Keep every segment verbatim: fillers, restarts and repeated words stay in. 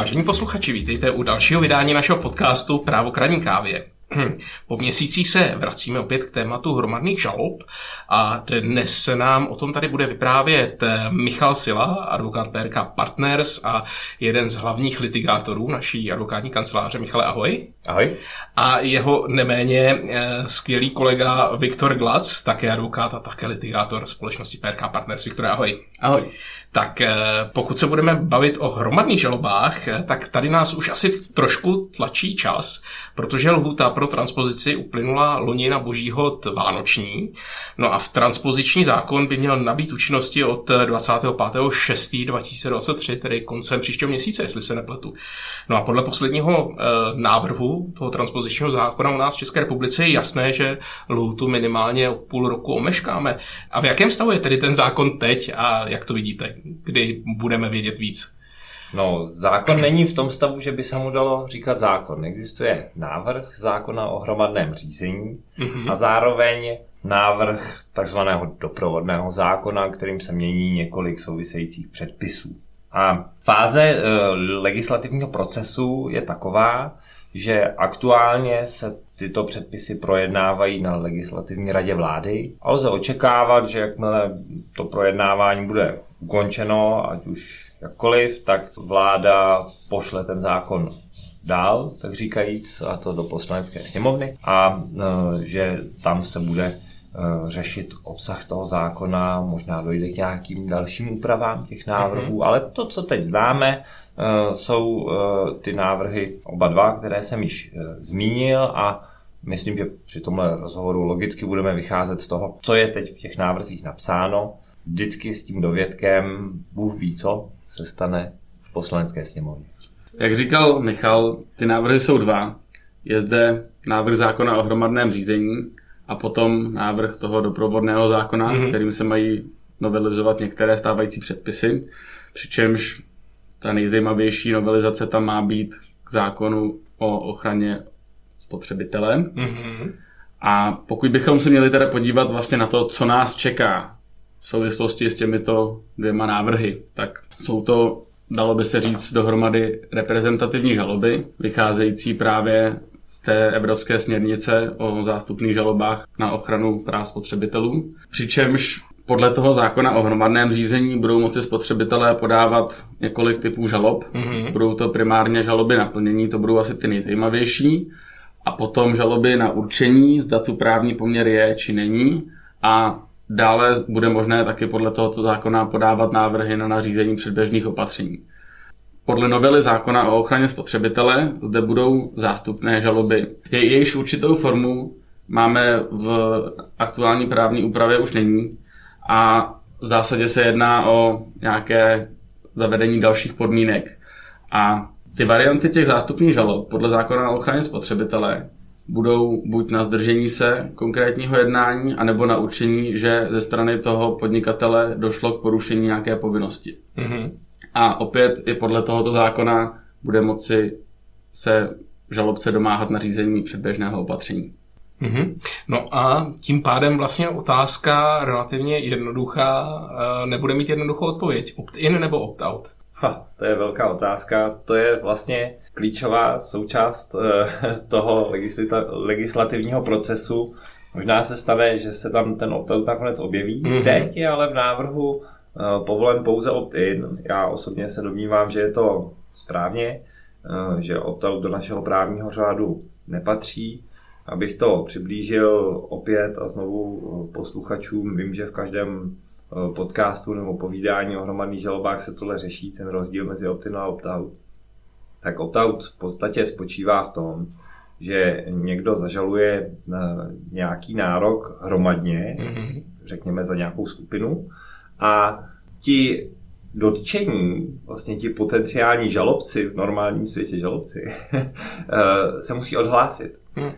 Vážení posluchači, vítejte u dalšího vydání našeho podcastu Právo k ranní kávě. Po měsících se vracíme opět k tématu hromadných žalob a dnes se nám o tom tady bude vyprávět Michal Silla, advokát P R K Partners a jeden z hlavních litigátorů naší advokátní kanceláře. Michale, ahoj. Ahoj. A jeho neméně skvělý kolega Viktor Glatz, také advokát a také litigátor společnosti P R K Partners. Viktore, ahoj. Ahoj. Tak pokud se budeme bavit o hromadných žalobách, tak tady nás už asi trošku tlačí čas, protože lhůta pro transpozici uplynula loni na boží hod vánoční. No a v transpoziční zákon by měl nabýt účinnosti od dvacátého pátého šestého dva tisíce dvacet tři, tedy koncem příštího měsíce, jestli se nepletu. No a podle posledního návrhu toho transpozičního zákona u nás v České republice je jasné, že lhůtu minimálně o půl roku omeškáme. A v jakém stavu je tedy ten zákon teď a jak to vidíte? Kdy budeme vědět víc? No, zákon není v tom stavu, že by se mu dalo říkat zákon. Existuje návrh zákona o hromadném řízení mm-hmm. a zároveň návrh takzvaného doprovodného zákona, kterým se mění několik souvisejících předpisů. A fáze e, legislativního procesu je taková, že aktuálně se tyto předpisy projednávají na Legislativní radě vlády a lze očekávat, že jakmile to projednávání bude ukončeno, ať už jakkoliv, tak vláda pošle ten zákon dál, tak říkajíc, a to do Poslanecké sněmovny, a že tam se bude řešit obsah toho zákona, možná dojde k nějakým dalším úpravám těch návrhů, mm-hmm. ale to, co teď známe, jsou ty návrhy oba dva, které jsem již zmínil, a myslím, že při tomhle rozhovoru logicky budeme vycházet z toho, co je teď v těch návrzích napsáno, vždycky s tím dovětkem, Bůh ví, co se stane v Poslanecké sněmovně. Jak říkal Michal, ty návrhy jsou dva. Je zde návrh zákona o hromadném řízení a potom návrh toho doprovodného zákona, mm-hmm. kterým se mají novelizovat některé stávající předpisy, přičemž ta nejzajímavější novelizace tam má být k zákonu o ochraně spotřebitele. Mm-hmm. A pokud bychom se měli teda podívat vlastně na to, co nás čeká v souvislosti s těmito dvěma návrhy, tak jsou to, dalo by se říct, dohromady reprezentativní žaloby, vycházející právě z té evropské směrnice o zástupných žalobách na ochranu práv spotřebitelů. Přičemž podle toho zákona o hromadném řízení budou moci spotřebitelé podávat několik typů žalob. Mm-hmm. Budou to primárně žaloby na plnění, to budou asi ty nejzajímavější. A potom žaloby na určení, zda tu právní poměr je či není. A dále bude možné taky podle tohoto zákona podávat návrhy na nařízení předběžných opatření. Podle novely zákona o ochraně spotřebitele zde budou zástupné žaloby. Jejíž určitou formu máme v aktuální právní úpravě už není a v zásadě se jedná o nějaké zavedení dalších podmínek. A ty varianty těch zástupných žalob podle zákona o ochraně spotřebitele budou buď na zdržení se konkrétního jednání, anebo na určení, že ze strany toho podnikatele došlo k porušení nějaké povinnosti. Mm-hmm. A opět i podle tohoto zákona bude moci se žalobce domáhat nařízení předběžného opatření. Mm-hmm. No a tím pádem vlastně otázka relativně jednoduchá, nebude mít jednoduchou odpověď. Opt-in nebo opt-out? Ha, to je velká otázka, to je vlastně klíčová součást toho legislativního procesu. Možná se stane, že se tam ten opt-out nakonec objeví. Mm-hmm. Teď je ale v návrhu povolen pouze opt-in. Já osobně se domnívám, že je to správně, že opt-out do našeho právního řádu nepatří. Abych to přiblížil opět a znovu posluchačům, vím, že v každém podcastu nebo povídání o hromadných žalobách se tohle řeší, ten rozdíl mezi opt-in a opt-out. Tak opt-out v podstatě spočívá v tom, že někdo zažaluje nějaký nárok hromadně, mm-hmm. řekněme za nějakou skupinu, a ti dotčení, vlastně ti potenciální žalobci, v normálním světě žalobci, se musí odhlásit. Hmm.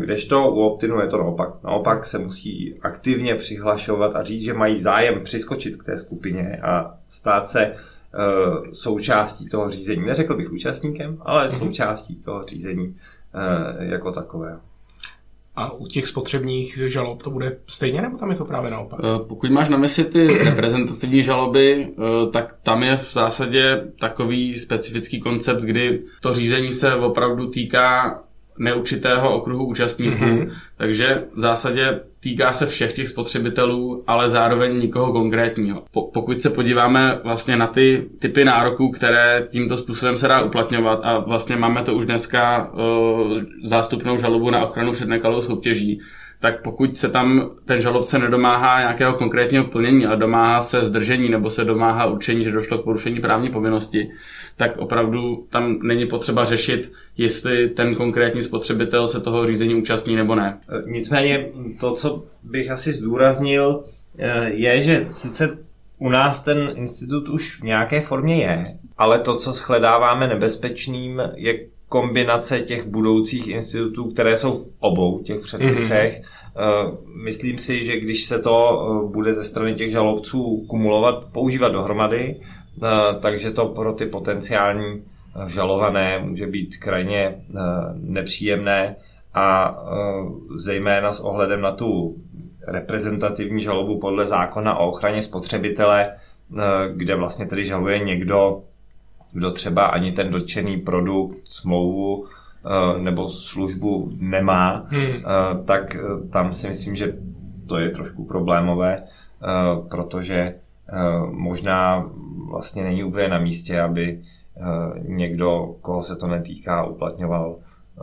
Kdežto u opt-inu je to naopak. Naopak se musí aktivně přihlašovat a říct, že mají zájem přiskočit k té skupině a stát se součástí toho řízení. Neřekl bych účastníkem, ale součástí toho řízení jako takového. A u těch spotřebních žalob to bude stejně, nebo tam je to právě naopak? Pokud máš na mysli ty reprezentativní žaloby, tak tam je v zásadě takový specifický koncept, kdy to řízení se opravdu týká neurčitého okruhu účastníků, mm-hmm. takže v zásadě týká se všech těch spotřebitelů, ale zároveň nikoho konkrétního. Po, pokud se podíváme vlastně na ty typy nároků, které tímto způsobem se dá uplatňovat, a vlastně máme to už dneska uh, zástupnou žalobu na ochranu před nekalou soutěží, tak pokud se tam ten žalobce nedomáhá nějakého konkrétního plnění, ale domáhá se zdržení nebo se domáhá určení, že došlo k porušení právní povinnosti, tak opravdu tam není potřeba řešit, jestli ten konkrétní spotřebitel se toho řízení účastní nebo ne. Nicméně to, co bych asi zdůraznil, je, že sice u nás ten institut už v nějaké formě je, ale to, co shledáváme nebezpečným, je kombinace těch budoucích institutů, které jsou v obou těch předpisech. Mm-hmm. Myslím si, že když se to bude ze strany těch žalobců kumulovat, používat dohromady, takže to pro ty potenciální žalované může být krajně nepříjemné, a zejména s ohledem na tu reprezentativní žalobu podle zákona o ochraně spotřebitele, kde vlastně tedy žaluje někdo, kdo třeba ani ten dotčený produkt, smlouvu nebo službu nemá, hmm. tak tam si myslím, že to je trošku problémové, protože možná vlastně není úplně na místě, aby někdo, koho se to netýká, uplatňoval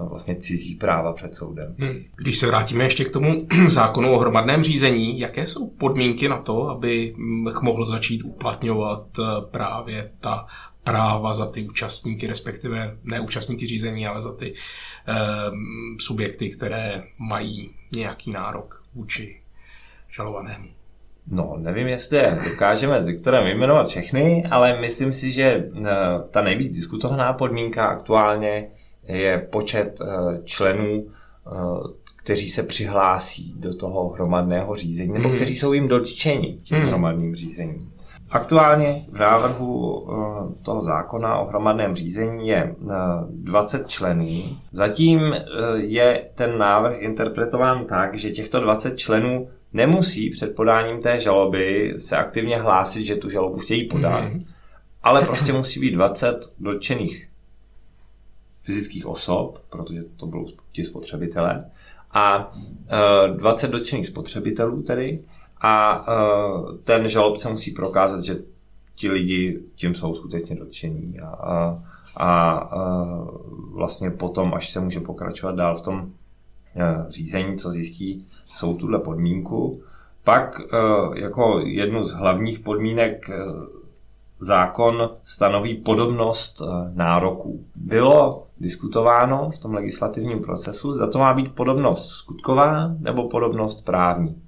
vlastně cizí práva před soudem. Hmm. Když se vrátíme ještě k tomu zákonu o hromadném řízení, jaké jsou podmínky na to, aby mohl začít uplatňovat právě ta práva za ty účastníky, respektive ne účastníky řízení, ale za ty eh, subjekty, které mají nějaký nárok vůči žalovanému? No, nevím, jestli je dokážeme s Viktorem vyjmenovat všechny, ale myslím si, že ta nejvíc diskutovaná podmínka aktuálně je počet členů, kteří se přihlásí do toho hromadného řízení, nebo kteří jsou jim dotčeni tím hromadným řízením. Aktuálně v návrhu toho zákona o hromadném řízení je dvacet členů. Zatím je ten návrh interpretován tak, že těchto dvacet členů nemusí před podáním té žaloby se aktivně hlásit, že tu žalobu chtějí podat, mm. ale prostě musí být dvacet dotčených fyzických osob, protože to budou ti spotřebitelé, a dvacet dotčených spotřebitelů tedy, a ten žalobce musí prokázat, že ti lidi tím jsou skutečně dotčení, a, a, a vlastně potom, až se může pokračovat dál v tom řízení, co zjistí, jsou tuhle podmínku. Pak jako jednu z hlavních podmínek zákon stanoví podobnost nároků. Bylo diskutováno v tom legislativním procesu, zda to má být podobnost skutková nebo podobnost právní.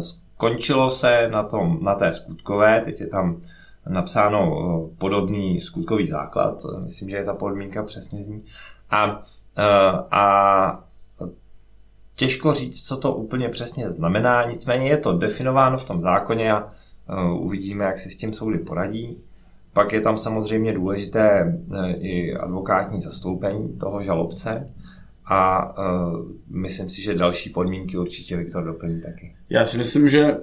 Skončilo se na, tom, na té skutkové, teď je tam napsáno podobný skutkový základ, myslím, že je ta podmínka přesně zní, a, a těžko říct, co to úplně přesně znamená, nicméně je to definováno v tom zákoně a uvidíme, jak se s tím soudy poradí. Pak je tam samozřejmě důležité i advokátní zastoupení toho žalobce, a uh, myslím si, že další podmínky určitě Viktor doplní taky. Já si myslím, že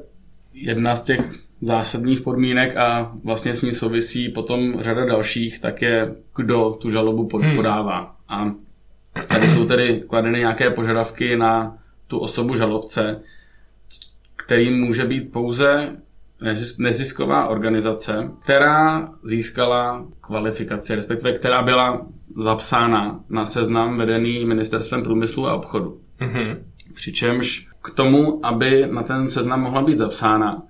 jedna z těch zásadních podmínek, a vlastně s ní souvisí potom řada dalších, tak je, kdo tu žalobu podává. Hmm. A tady jsou tedy kladeny nějaké požadavky na tu osobu žalobce, kterým může být pouze nezisková organizace, která získala kvalifikaci, respektive která byla zapsána na seznam vedený Ministerstvem průmyslu a obchodu. Mm-hmm. Přičemž k tomu, aby na ten seznam mohla být zapsána,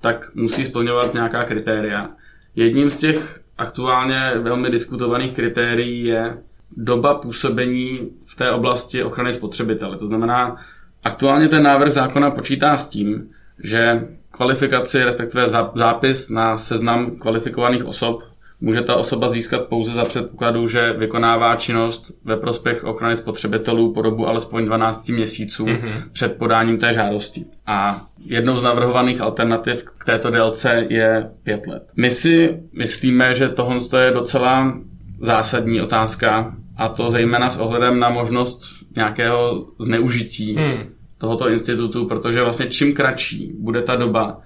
tak musí splňovat nějaká kritéria. Jedním z těch aktuálně velmi diskutovaných kritérií je doba působení v té oblasti ochrany spotřebitele. To znamená, aktuálně ten návrh zákona počítá s tím, že kvalifikaci, respektive zápis na seznam kvalifikovaných osob, může ta osoba získat pouze za předpokladu, že vykonává činnost ve prospěch ochrany spotřebitelů po dobu alespoň dvanácti měsíců mm-hmm. před podáním té žádosti. A jednou z navrhovaných alternativ k této délce je pět let. My si myslíme, že tohle je docela zásadní otázka, a to zejména s ohledem na možnost nějakého zneužití hmm. tohoto institutu, protože vlastně čím kratší bude ta doba,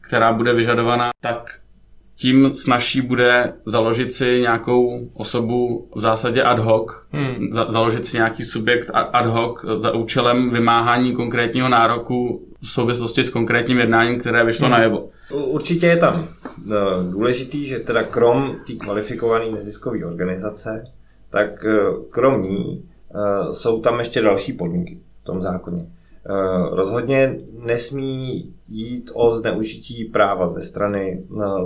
která bude vyžadovaná, tak tím snazší bude založit si nějakou osobu v zásadě ad hoc, hmm. za, založit si nějaký subjekt ad hoc za účelem vymáhání konkrétního nároku v souvislosti s konkrétním jednáním, které vyšlo hmm. najevo. Určitě je tam důležitý, že teda krom té kvalifikované neziskové organizace, tak krom ní jsou tam ještě další podmínky v tom zákoně. Rozhodně nesmí jít o zneužití práva ze strany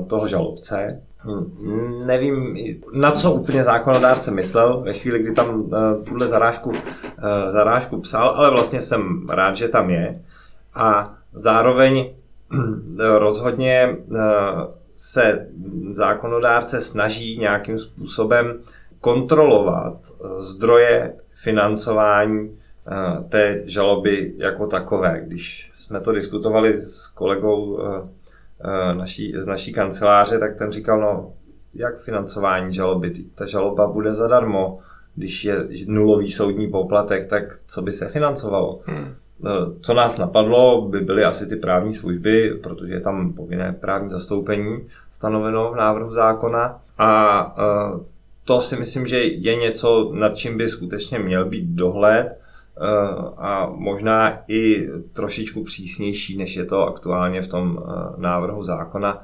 toho žalobce. Nevím, na co úplně zákonodárce myslel ve chvíli, kdy tam tuhle zarážku, zarážku psal, ale vlastně jsem rád, že tam je. A zároveň rozhodně se zákonodárce snaží nějakým způsobem kontrolovat zdroje financování té žaloby jako takové. Když jsme to diskutovali s kolegou naší, z naší kanceláře, tak ten říkal, no jak financování žaloby? Ta žaloba bude zadarmo, když je nulový soudní poplatek, tak co by se financovalo? Hmm. Co nás napadlo, by byly asi ty právní služby, protože je tam povinné právní zastoupení stanoveno v návrhu zákona. A to si myslím, že je něco, nad čím by skutečně měl být dohled a možná i trošičku přísnější, než je to aktuálně v tom návrhu zákona.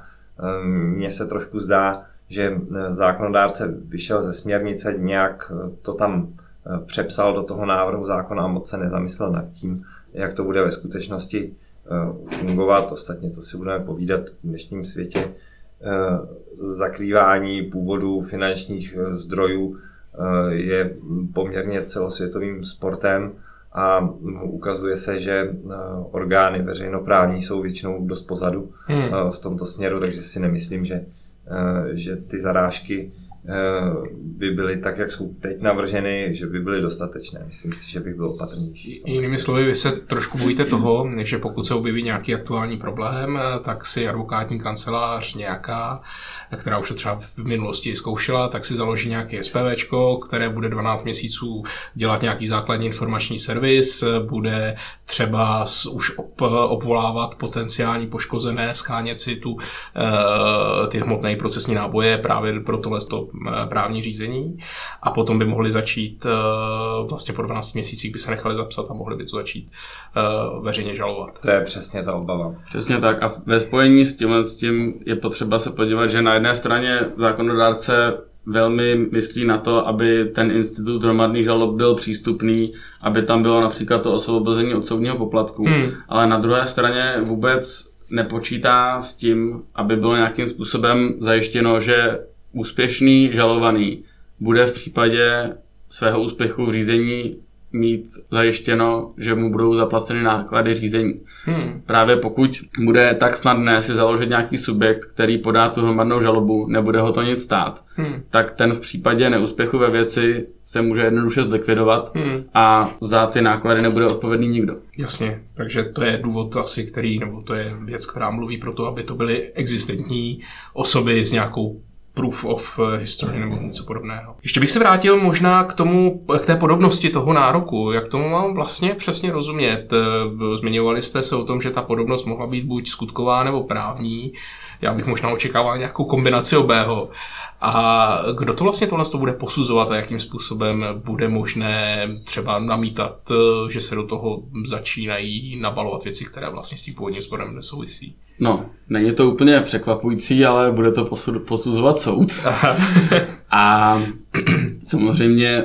Mně se trošku zdá, že zákonodárce vyšel ze směrnice, nějak to tam přepsal do toho návrhu zákona a moc se nezamyslel nad tím, jak to bude ve skutečnosti fungovat. Ostatně to si budeme povídat v dnešním světě zakrývání původu finančních zdrojů je poměrně celosvětovým sportem a ukazuje se, že orgány veřejnoprávní jsou většinou dost pozadu hmm. v tomto směru, takže si nemyslím, že, že ty zarážky by byly tak, jak jsou teď navrženy, že by byly dostatečné. Myslím si, že bych byl opatrnější. Jinými slovy, vy se trošku bojíte toho, že pokud se objeví nějaký aktuální problém, tak si advokátní kancelář nějaká, která už to třeba v minulosti zkoušela, tak si založí nějaké SPVčko, které bude dvanáct měsíců dělat nějaký základní informační servis, bude třeba už obvolávat potenciální poškozené, skánět si tu, ty hmotné procesní náboje právě pro tohle stop právní řízení a potom by mohli začít, vlastně po dvanácti měsících by se nechali zapsat a mohli by to začít veřejně žalovat. To je přesně ta obava. Přesně tak a ve spojení s tímhle s tím je potřeba se podívat, že na jedné straně zákonodárce velmi myslí na to, aby ten institut hromadných žalob byl přístupný, aby tam bylo například to osvobození od soudního poplatku, hmm. ale na druhé straně vůbec nepočítá s tím, aby bylo nějakým způsobem zajištěno, že úspěšný žalovaný bude v případě svého úspěchu v řízení mít zajištěno, že mu budou zaplaceny náklady řízení. Hmm. Právě pokud bude tak snadné si založit nějaký subjekt, který podá tu hromadnou žalobu, nebude ho to nic stát, hmm. tak ten v případě neúspěchu ve věci se může jednoduše zlikvidovat hmm. a za ty náklady nebude odpovědný nikdo. Jasně, takže to je důvod asi, který, nebo to je věc, která mluví pro to, aby to byly existentní osoby s nějakou proof of history nebo něco podobného. Ještě bych se vrátil možná k tomu, k té podobnosti toho nároku. Jak tomu mám vlastně přesně rozumět? Zmiňovali jste se o tom, že ta podobnost mohla být buď skutková nebo právní. Já bych možná očekával nějakou kombinaci obého. A kdo to vlastně tohle to bude posuzovat a jakým způsobem bude možné třeba namítat, že se do toho začínají nabalovat věci, které vlastně s tím původním sporem nesouvisí? No, není to úplně překvapující, ale bude to posu- posuzovat soud. A samozřejmě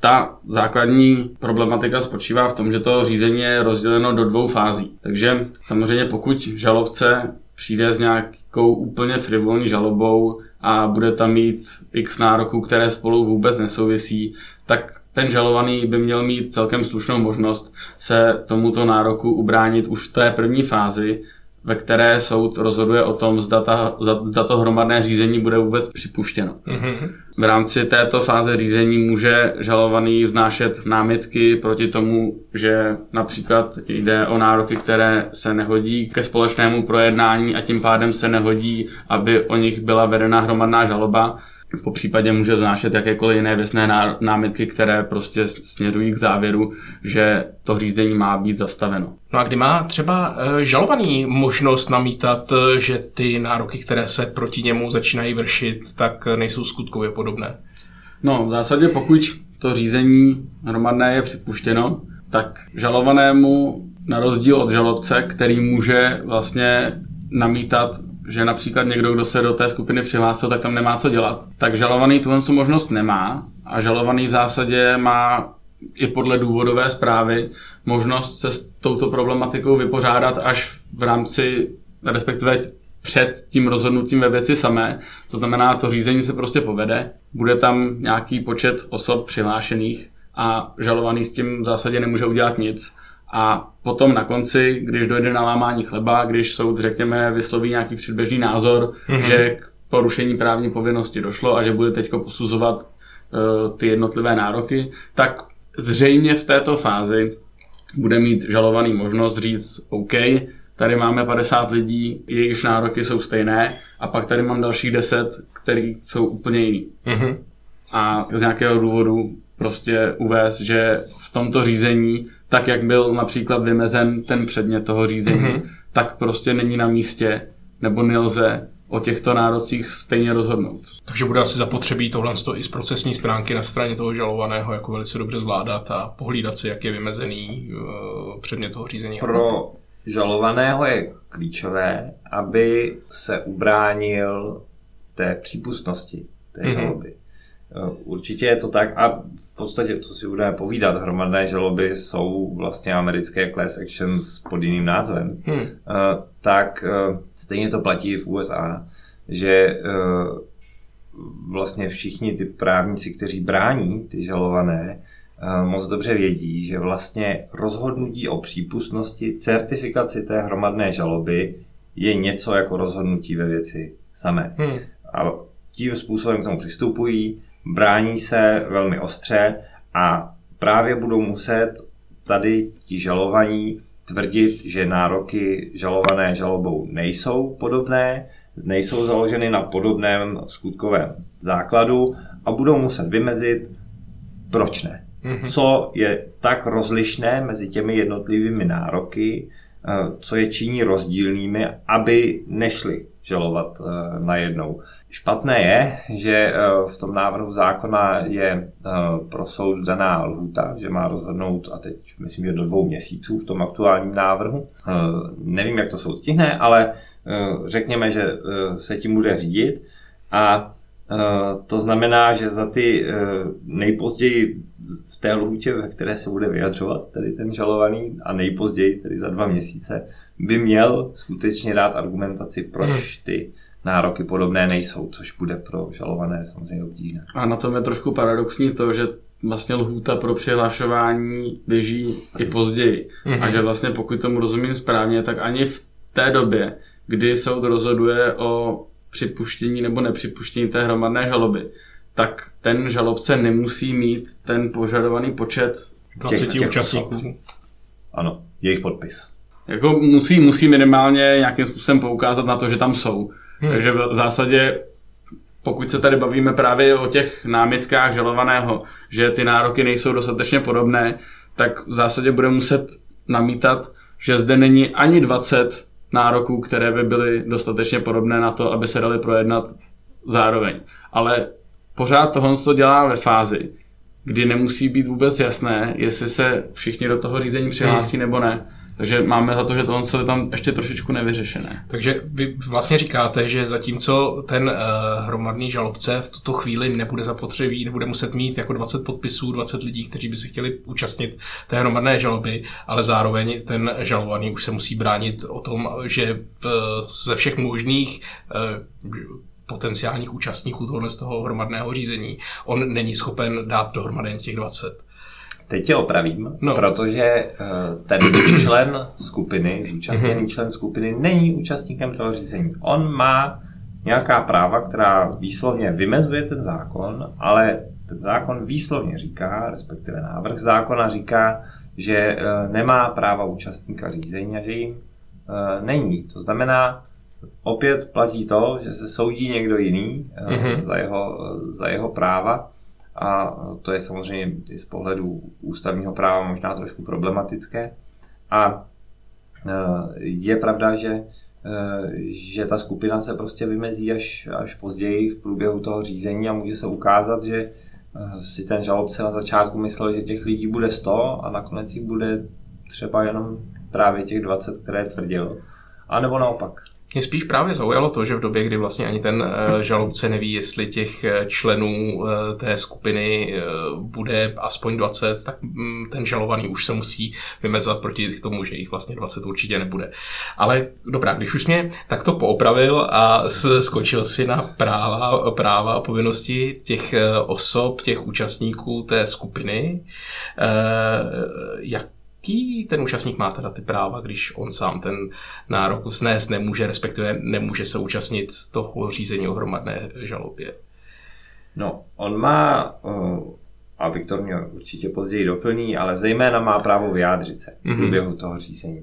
ta základní problematika spočívá v tom, že to řízení je rozděleno do dvou fází. Takže samozřejmě pokud žalobce přijde s nějakou úplně frivolní žalobou a bude tam mít x nároků, které spolu vůbec nesouvisí, tak ten žalovaný by měl mít celkem slušnou možnost se tomuto nároku ubránit už v té první fázi, ve které soud rozhoduje o tom, zda, ta, zda to hromadné řízení bude vůbec připuštěno. Mm-hmm. V rámci této fáze řízení může žalovaný vznášet námitky proti tomu, že například jde o nároky, které se nehodí ke společnému projednání a tím pádem se nehodí, aby o nich byla vedena hromadná žaloba. Popřípadě může vznášet jakékoliv jiné věcné námitky, které prostě směřují k závěru, že to řízení má být zastaveno. No a kdy má třeba žalovaný možnost namítat, že ty nároky, které se proti němu začínají vršit, tak nejsou skutkově podobné? No, v zásadě pokud to řízení hromadné je připuštěno, tak žalovanému na rozdíl od žalobce, který může vlastně namítat, že například někdo, kdo se do té skupiny přihlásil, tak tam nemá co dělat. Tak žalovaný tuhle možnost nemá a žalovaný v zásadě má i podle důvodové zprávy možnost se s touto problematikou vypořádat až v rámci, respektive před tím rozhodnutím ve věci samé. To znamená, to řízení se prostě povede, bude tam nějaký počet osob přihlášených a žalovaný s tím v zásadě nemůže udělat nic. A potom na konci, když dojde na lámání chleba, když soud, řekněme, vysloví nějaký předběžný názor, mm-hmm. že k porušení právní povinnosti došlo a že bude teďko posuzovat uh, ty jednotlivé nároky, tak zřejmě v této fázi bude mít žalovaný možnost říct OK, tady máme padesát lidí, jejichž nároky jsou stejné a pak tady mám dalších deset, který jsou úplně jiný. Mm-hmm. A z nějakého důvodu prostě uvést, že v tomto řízení tak, jak byl například vymezen ten předmět toho řízení, mm-hmm. tak prostě není na místě, nebo nelze o těchto nárocích stejně rozhodnout. Takže bude asi zapotřebí tohle i z procesní stránky na straně toho žalovaného jako velice dobře zvládat a pohlídat si, jak je vymezený předmět toho řízení. Pro žalovaného je klíčové, aby se ubránil té přípustnosti té mm-hmm. žaloby. Určitě je to tak a v podstatě, co si budeme povídat, hromadné žaloby jsou vlastně americké class actions pod jiným názvem, hmm. tak stejně to platí i v U S A, že vlastně všichni ty právníci, kteří brání ty žalované, moc dobře vědí, že vlastně rozhodnutí o přípustnosti, certifikaci té hromadné žaloby je něco jako rozhodnutí ve věci samé. Hmm. A tím způsobem k tomu přistupují, brání se velmi ostře a právě budou muset tady ti žalovaní tvrdit, že nároky žalované žalobou nejsou podobné, nejsou založeny na podobném skutkovém základu a budou muset vymezit, proč ne. Co je tak rozlišné mezi těmi jednotlivými nároky, co je činí rozdílnými, aby nešli žalovat najednou. Špatné je, že v tom návrhu zákona je pro soud daná lhůta, že má rozhodnout, a teď myslím, že do dvou měsíců v tom aktuálním návrhu. Nevím, jak to soud stihne, ale řekněme, že se tím bude řídit. A to znamená, že za ty nejpozději v té lhůtě, ve které se bude vyjadřovat tedy ten žalovaný, a nejpozději tedy za dva měsíce, by měl skutečně dát argumentaci, proč ty nároky podobné nejsou, což bude pro žalované samozřejmě obtížné. A na tom je trošku paradoxní to, že vlastně lhůta pro přihlašování běží i později. Mm-hmm. A že vlastně pokud tomu rozumím správně, tak ani v té době, kdy soud rozhoduje o připuštění nebo nepřipuštění té hromadné žaloby, tak ten žalobce nemusí mít ten požadovaný počet dvacet účastníků. Ano, jejich podpis. Jako musí, musí minimálně nějakým způsobem poukázat na to, že tam jsou. Hmm. Takže v zásadě, pokud se tady bavíme právě o těch námitkách žalovaného, že ty nároky nejsou dostatečně podobné, tak v zásadě bude muset namítat, že zde není ani dvacet nároků, které by byly dostatečně podobné na to, aby se daly projednat zároveň. Ale pořád tohle se dělá ve fázi, kdy nemusí být vůbec jasné, jestli se všichni do toho řízení přihlásí nebo ne. Takže máme za to, že to je tam ještě trošičku nevyřešené. Takže vy vlastně říkáte, že zatímco ten uh, hromadný žalobce v tuto chvíli nebude zapotřebí, nebude muset mít jako dvacet podpisů, dvacet lidí, kteří by se chtěli účastnit té hromadné žaloby, ale zároveň ten žalovaný už se musí bránit o tom, že uh, ze všech možných uh, potenciálních účastníků tohohle z toho hromadného řízení on není schopen dát dohromady těch dvacet. Teď tě opravím, no. protože ten člen skupiny, zúčastněný člen skupiny, není účastníkem toho řízení. On má nějaká práva, která výslovně vymezuje ten zákon, ale ten zákon výslovně říká, respektive návrh zákona říká, že nemá práva účastníka řízení a že jim není. To znamená, opět platí to, že se soudí někdo jiný mm-hmm. za, jeho, za jeho práva a to je samozřejmě i z pohledu ústavního práva možná trošku problematické. A je pravda, že, že ta skupina se prostě vymezí až, až později v průběhu toho řízení a může se ukázat, že si ten žalobce na začátku myslel, že těch lidí bude sto a nakonec jich bude třeba jenom právě těch dvacet, které tvrdil. A nebo naopak. Mě spíš právě zaujalo to, že v době, kdy vlastně ani ten žalobce neví, jestli těch členů té skupiny bude aspoň dvacet, tak ten žalovaný už se musí vymezovat proti tomu, že jich vlastně dvacet určitě nebude. Ale dobrá, když už mě takto poopravil a skočil si na práva, práva a povinnosti těch osob, těch účastníků té skupiny, jak Jaký ten účastník má teda ty práva, když on sám ten nárok vznést nemůže, respektive nemůže se účastnit toho řízení o hromadné žalobě? No, on má, a Viktor mě určitě později doplní, ale zejména má právo vyjádřit se v průběhu toho řízení.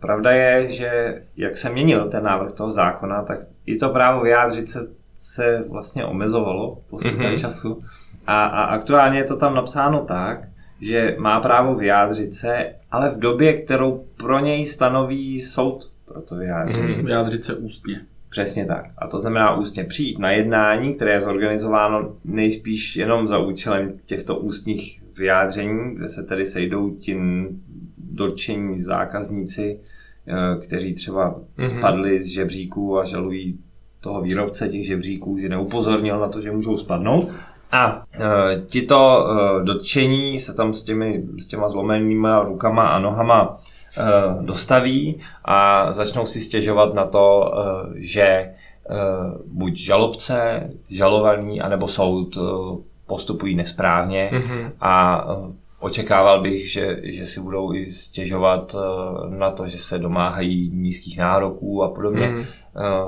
Pravda je, že jak se měnil ten návrh toho zákona, tak i to právo vyjádřit se, se vlastně omezovalo postupem mm-hmm. času. A, a aktuálně je to tam napsáno tak, že má právo vyjádřit se, ale v době, kterou pro něj stanoví soud pro to vyjádření. Mm, vyjádřit se ústně. Přesně tak. A to znamená ústně přijít na jednání, které je zorganizováno nejspíš jenom za účelem těchto ústních vyjádření, kde se tedy sejdou ti dotčení zákazníci, kteří třeba mm-hmm. spadli z žebříku a žalují toho výrobce těch žebříků, že neupozornil na to, že můžou spadnout. A e, tito e, dotčení se tam s, těmi, s těma zlomenýma rukama a nohama e, dostaví a začnou si stěžovat na to, e, že e, buď žalobce, žalovaný, anebo soud e, postupují nesprávně mm-hmm. a e, očekával bych, že, že si budou i stěžovat e, na to, že se domáhají nízkých nároků a podobně. Mm-hmm.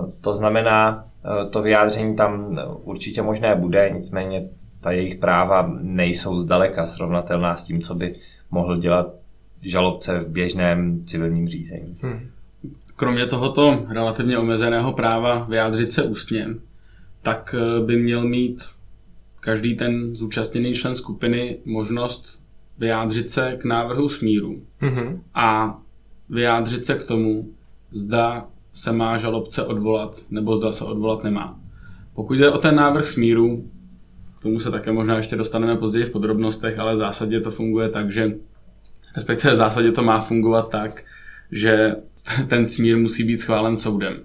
E, to znamená, to vyjádření tam určitě možné bude, nicméně ta jejich práva nejsou zdaleka srovnatelná s tím, co by mohl dělat žalobce v běžném civilním řízení. Hmm. Kromě tohoto relativně omezeného práva vyjádřit se ústně, tak by měl mít každý ten zúčastněný člen skupiny možnost vyjádřit se k návrhu smíru hmm. a vyjádřit se k tomu, zda se má žalobce odvolat, nebo zda se odvolat nemá. Pokud jde o ten návrh smíru, k tomu se také možná ještě dostaneme později v podrobnostech, ale v zásadě to funguje tak, že, respektive v zásadě to má fungovat tak, že ten smír musí být schválen soudem.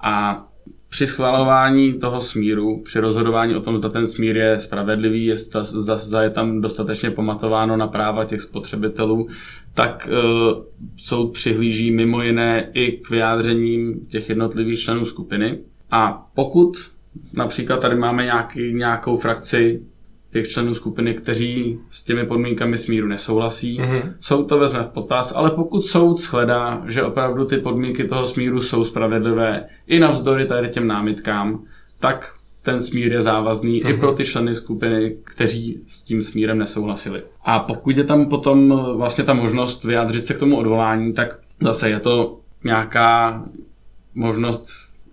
A při schvalování toho smíru, při rozhodování o tom, zda ten smír je spravedlivý, je zda, zda je tam dostatečně pamatováno na práva těch spotřebitelů, tak e, soud přihlíží mimo jiné i k vyjádřením těch jednotlivých členů skupiny. A pokud například tady máme nějaký, nějakou frakci těch členů skupiny, kteří s těmi podmínkami smíru nesouhlasí, mm-hmm. soud to vezme v potaz, ale pokud soud shledá, že opravdu ty podmínky toho smíru jsou spravedlivé i navzdory tady těm námitkám, tak ten smír je závazný mm-hmm. i pro ty členy skupiny, kteří s tím smírem nesouhlasili. A pokud je tam potom vlastně ta možnost vyjádřit se k tomu odvolání, tak zase je to nějaká možnost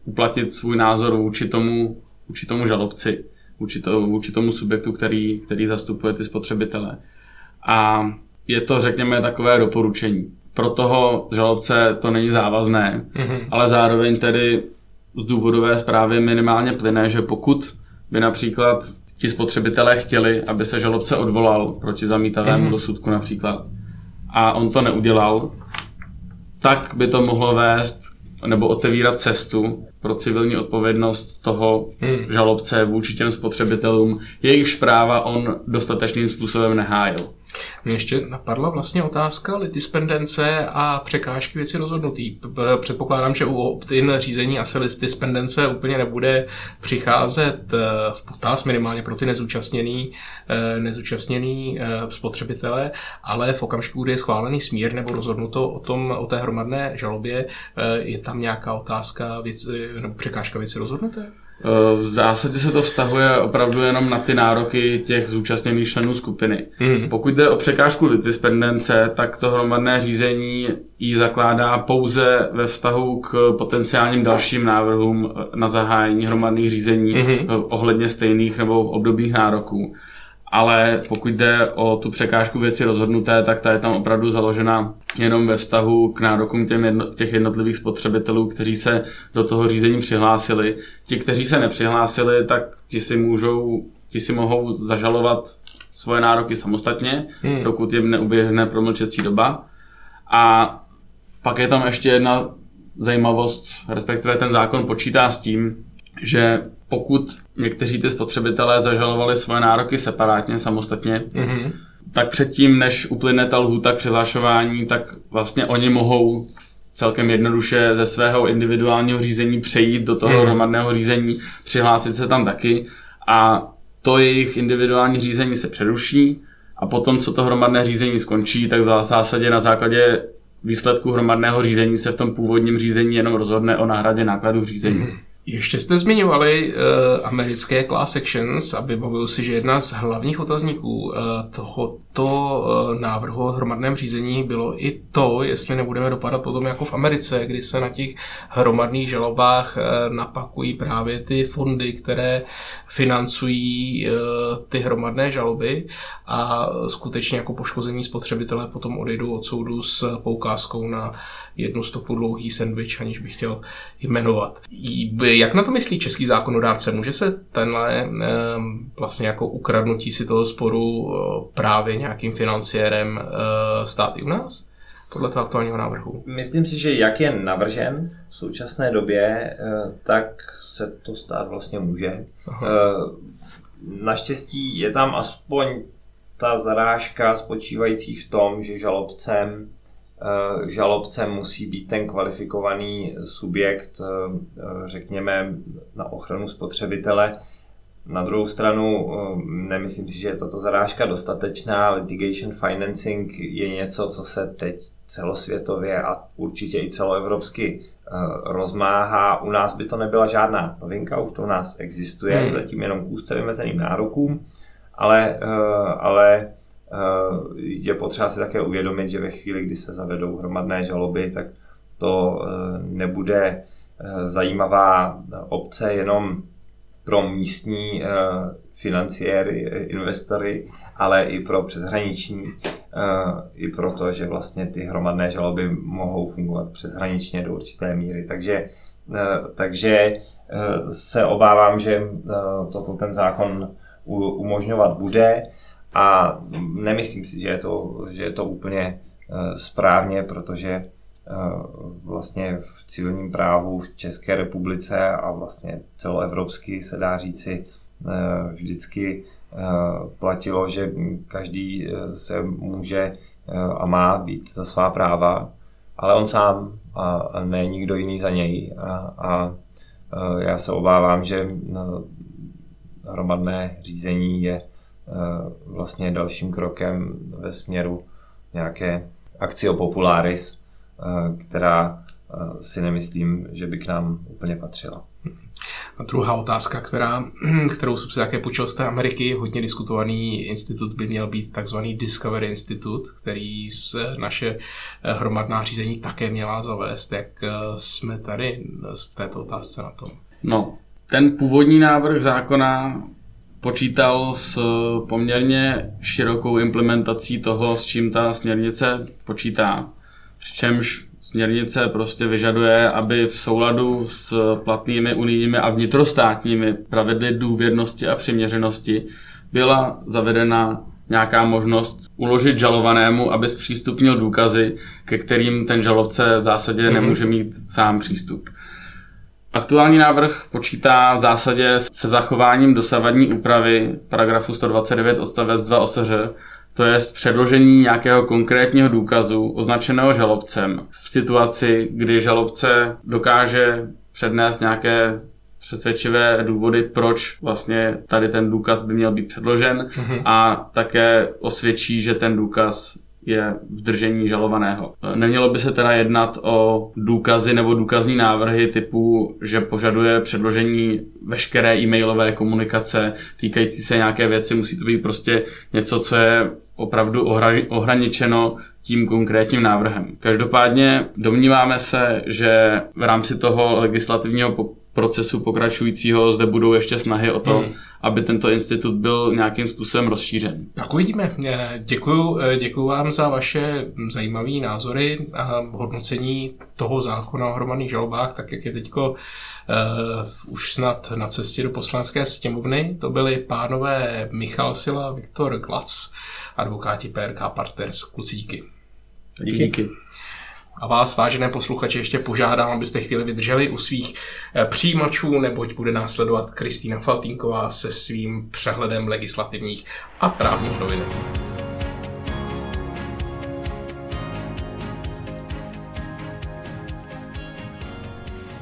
uplatit svůj názor vůči tomu, vůči tomu žalobci, vůči tomu subjektu, který, který zastupuje ty spotřebitele. A je to, řekněme, takové doporučení. Pro toho žalobce to není závazné, mm-hmm. ale zároveň tedy z důvodové zprávy minimálně plyne, že pokud by například ti spotřebitelé chtěli, aby se žalobce odvolal proti zamítavému mm-hmm. rozsudku například, a on to neudělal, tak by to mohlo vést nebo otevírat cestu pro civilní odpovědnost toho hmm. žalobce vůči těm spotřebitelům, jejichž práva on dostatečným způsobem nehájil. Mně ještě napadla vlastně otázka litispendence a překážky věci rozhodnutí. Předpokládám, že u opt-in řízení asi litispendence úplně nebude přicházet v potaz, minimálně pro ty nezúčastněný, nezúčastněný spotřebitele, ale v okamžiku, kdy je schválený smír nebo rozhodnuto o tom, o té hromadné žalobě, je tam nějaká otázka věci, nebo překážka věci rozhodnuté? V zásadě se to vztahuje opravdu jenom na ty nároky těch zúčastněných členů skupiny. Mm. Pokud jde o překážku litispendence, tak to hromadné řízení ji zakládá pouze ve vztahu k potenciálním dalším návrhům na zahájení hromadných řízení mm. ohledně stejných nebo obdobných nároků. Ale pokud jde o tu překážku věci rozhodnuté, tak ta je tam opravdu založena jenom ve vztahu k nárokům těm jedno, těch jednotlivých spotřebitelů, kteří se do toho řízení přihlásili. Ti, kteří se nepřihlásili, tak ti si, můžou, ti si mohou zažalovat svoje nároky samostatně, hmm. dokud jim neuběhne promlčecí doba. A pak je tam ještě jedna zajímavost, respektive ten zákon počítá s tím, že pokud někteří ty spotřebitelé zažalovali svoje nároky separátně, samostatně, mm-hmm. tak předtím, než uplyne ta lhůta k přihlašování, tak vlastně oni mohou celkem jednoduše ze svého individuálního řízení přejít do toho mm-hmm. hromadného řízení, přihlásit se tam taky a to jejich individuální řízení se přeruší a potom, co to hromadné řízení skončí, tak v zásadě na základě výsledku hromadného řízení se v tom původním řízení jenom rozhodne o náhradě nákladů řízení. Mm-hmm. Ještě jste zmiňovali uh, americké class actions a vybavuju si, že jedna z hlavních otazníků uh, tohoto uh, návrhu o hromadném řízení bylo i to, jestli nebudeme dopadat potom jako v Americe, kdy se na těch hromadných žalobách uh, napakují právě ty fondy, které financují uh, ty hromadné žaloby a skutečně jako poškození spotřebitelé potom odejdou od soudu s poukázkou na jednu stopu dlouhý sendvič, aniž bych chtěl jmenovat. Jak na to myslí český zákonodárce? Může se tenhle vlastně jako ukradnutí si toho sporu právě nějakým financiérem stát i u nás? Podle toho aktuálního návrhu. Myslím si, že jak je navržen v současné době, tak se to stát vlastně může. Aha. Naštěstí je tam aspoň ta zarážka spočívající v tom, že žalobcem žalobcem musí být ten kvalifikovaný subjekt, řekněme, na ochranu spotřebitele. Na druhou stranu, nemyslím si, že je tato zarážka dostatečná. Litigation financing je něco, co se teď celosvětově a určitě i celoevropsky rozmáhá. U nás by to nebyla žádná novinka, už to u nás existuje, hmm. zatím jenom k úzce vymezeným nárokům, ale, ale je potřeba si také uvědomit, že ve chvíli, kdy se zavedou hromadné žaloby, tak to nebude zajímavá obce jenom pro místní financiéry, investory, ale i pro přeshraniční, i proto, že vlastně ty hromadné žaloby mohou fungovat přeshraničně do určité míry. Takže, takže se obávám, že toto ten zákon umožňovat bude. A nemyslím si, že je to, že je to úplně správně, protože vlastně v civilním právu v České republice a vlastně celoevropsky se dá říci, vždycky platilo, že každý se může a má být za svá práva, ale on sám a ne nikdo jiný za něj. A, a já se obávám, že hromadné řízení je vlastně dalším krokem ve směru nějaké actio popularis, která si nemyslím, že by k nám úplně patřila. A druhá otázka, která, kterou jsem se také počal z té Ameriky, hodně diskutovaný institut by měl být takzvaný Discovery Institute, který naše hromadná řízení také měla zavést. Jak jsme tady v této otázce na tom? No, ten původní návrh zákona počítal s poměrně širokou implementací toho, s čím ta směrnice počítá. Přičemž směrnice prostě vyžaduje, aby v souladu s platnými unijními a vnitrostátními pravidly důvěrnosti a přiměřenosti byla zavedena nějaká možnost uložit žalovanému, aby zpřístupnil důkazy, ke kterým ten žalobce v zásadě mm-hmm. nemůže mít sám přístup. Aktuální návrh počítá v zásadě se zachováním dosavadní úpravy paragrafu sto dvacet devět odstavec dva O S R, to je předložení nějakého konkrétního důkazu označeného žalobcem v situaci, kdy žalobce dokáže přednést nějaké přesvědčivé důvody, proč vlastně tady ten důkaz by měl být předložen mm-hmm. a také osvědčí, že ten důkaz je v držení žalovaného. Nemělo by se teda jednat o důkazy nebo důkazní návrhy typu, že požaduje předložení veškeré e-mailové komunikace týkající se nějaké věci, musí to být prostě něco, co je opravdu ohra- ohraničeno tím konkrétním návrhem. Každopádně domníváme se, že v rámci toho legislativního po- procesu pokračujícího zde budou ještě snahy o to, hmm. aby tento institut byl nějakým způsobem rozšířen. Tak uvidíme. Děkuju, děkuju vám za vaše zajímavé názory a hodnocení toho zákona o hromadných žalobách, tak jak je teďko uh, už snad na cestě do poslanecké sněmovny. To byli pánové Michal Silla, Viktor Glatz, advokáti P R K Partners. Kucíky. Díky. Díky. A vás, vážené posluchače, ještě požádám, abyste chvíli vydrželi u svých přijímačů, neboť bude následovat Kristýna Faltýnková se svým přehledem legislativních a právních novinek.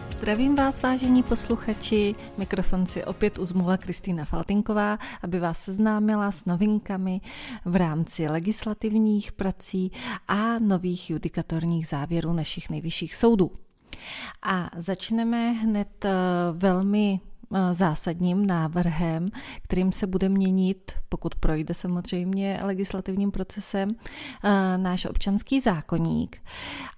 Zdravím vás, vážení posluchači, mikrofon si opět uzmula Kristýna Faltýnková, aby vás seznámila s novinkami v rámci legislativních prací a nových judikatorních závěrů našich nejvyšších soudů. A začneme hned velmi zásadním návrhem, kterým se bude měnit, pokud projde samozřejmě legislativním procesem, náš občanský zákoník.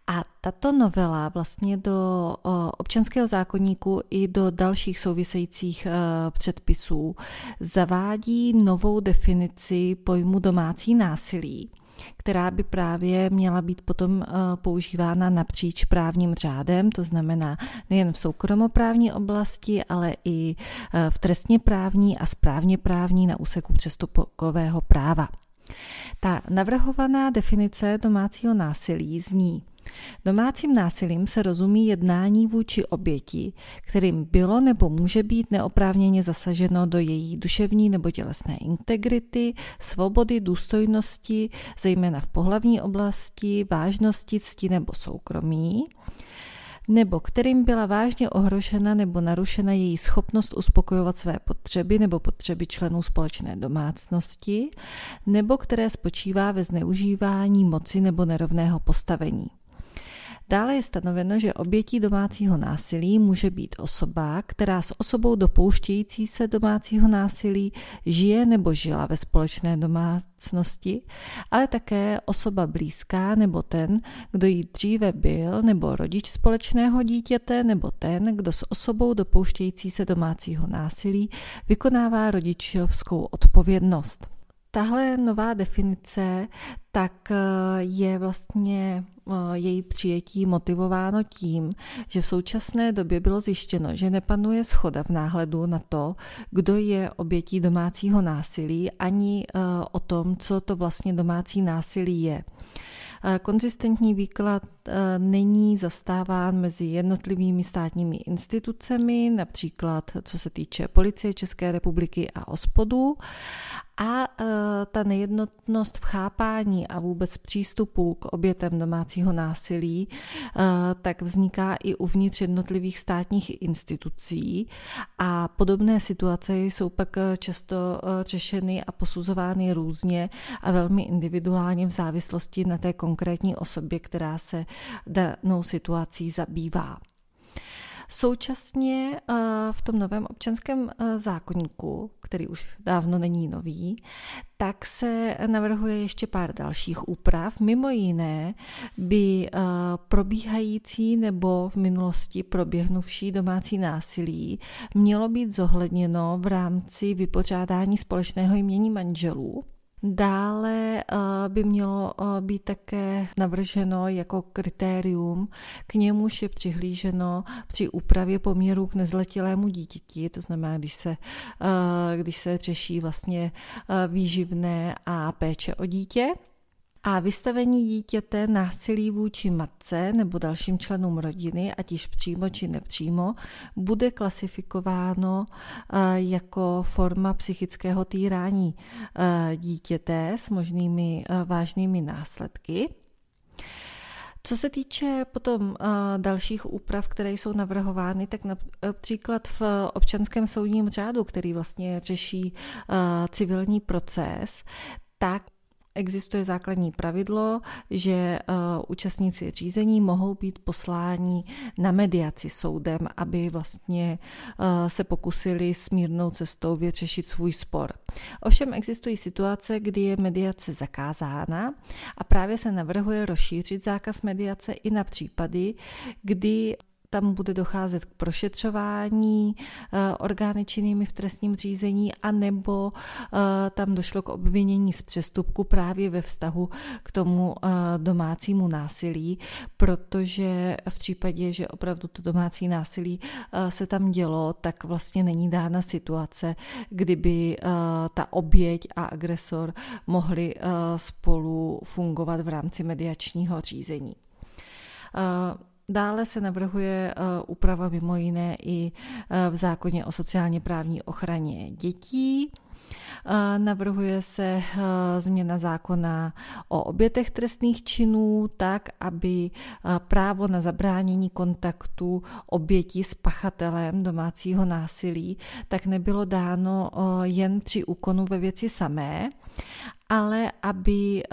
A tato novela vlastně do občanského zákoníku i do dalších souvisejících předpisů zavádí novou definici pojmu domácí násilí, která by právě měla být potom používána napříč právním řádem, to znamená nejen v soukromoprávní oblasti, ale i v trestně právní a správně právní na úseku přestupkového práva. Ta navrhovaná definice domácího násilí zní: domácím násilím se rozumí jednání vůči oběti, kterým bylo nebo může být neoprávněně zasaženo do její duševní nebo tělesné integrity, svobody, důstojnosti, zejména v pohlavní oblasti, vážnosti, cti nebo soukromí, nebo kterým byla vážně ohrožena nebo narušena její schopnost uspokojovat své potřeby nebo potřeby členů společné domácnosti, nebo které spočívá ve zneužívání moci nebo nerovného postavení. Dále je stanoveno, že obětí domácího násilí může být osoba, která s osobou dopouštějící se domácího násilí žije nebo žila ve společné domácnosti, ale také osoba blízká nebo ten, kdo jí dříve byl, nebo rodič společného dítěte, nebo ten, kdo s osobou dopouštějící se domácího násilí vykonává rodičovskou odpovědnost. Tahle nová definice tak je vlastně její přijetí motivováno tím, že v současné době bylo zjištěno, že nepanuje shoda v náhledu na to, kdo je obětí domácího násilí, ani o tom, co to vlastně domácí násilí je. Konzistentní výklad není zastáván mezi jednotlivými státními institucemi, například co se týče policie České republiky a OSPODu, a ta nejednotnost v chápání a vůbec přístupu k obětem domácího násilí tak vzniká i uvnitř jednotlivých státních institucí a podobné situace jsou pak často řešeny a posuzovány různě a velmi individuálně v závislosti na té konkrétní osobě, která se danou situací zabývá. Současně v tom novém občanském zákoníku, který už dávno není nový, tak se navrhuje ještě pár dalších úprav. Mimo jiné by probíhající nebo v minulosti proběhnuvší domácí násilí mělo být zohledněno v rámci vypořádání společného jmění manželů. Dále by mělo být také navrženo jako kritérium, k němuž je přihlíženo při úpravě poměrů k nezletilému dítěti, to znamená, když se, když se řeší vlastně výživné a péče o dítě. A vystavení dítěte násilí vůči matce nebo dalším členům rodiny, ať již přímo či nepřímo, bude klasifikováno jako forma psychického týrání dítěte s možnými vážnými následky. Co se týče potom dalších úprav, které jsou navrhovány, tak například v občanském soudním řádu, který vlastně řeší civilní proces, tak existuje základní pravidlo, že uh, účastníci řízení mohou být posláni na mediaci soudem, aby vlastně uh, se pokusili smírnou cestou vyřešit svůj spor. Ovšem existují situace, kdy je mediace zakázána a právě se navrhuje rozšířit zákaz mediace i na případy, kdy tam bude docházet k prošetřování orgány činnými v trestním řízení a nebo tam došlo k obvinění z přestupku právě ve vztahu k tomu domácímu násilí, protože v případě, že opravdu to domácí násilí se tam dělo, tak vlastně není dána situace, kdyby ta oběť a agresor mohli spolu fungovat v rámci mediačního řízení. Dále se navrhuje úprava mimo jiné i v zákoně o sociálně právní ochraně dětí. Navrhuje se změna zákona o obětech trestných činů tak, aby právo na zabránění kontaktu oběti s pachatelem domácího násilí tak nebylo dáno jen při úkonu ve věci samé, ale aby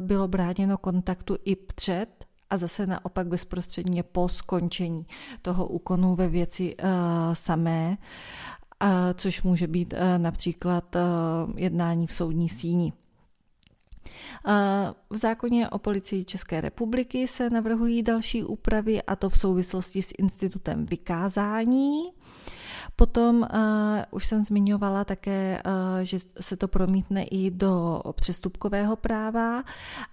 bylo bráněno kontaktu i před a zase naopak bezprostředně po skončení toho úkonu ve věci uh, samé, uh, což může být uh, například uh, jednání v soudní síni. V zákoně o Policii České republiky se navrhují další úpravy, a to v souvislosti s institutem vykázání. Potom uh, už jsem zmiňovala také, uh, že se to promítne i do přestupkového práva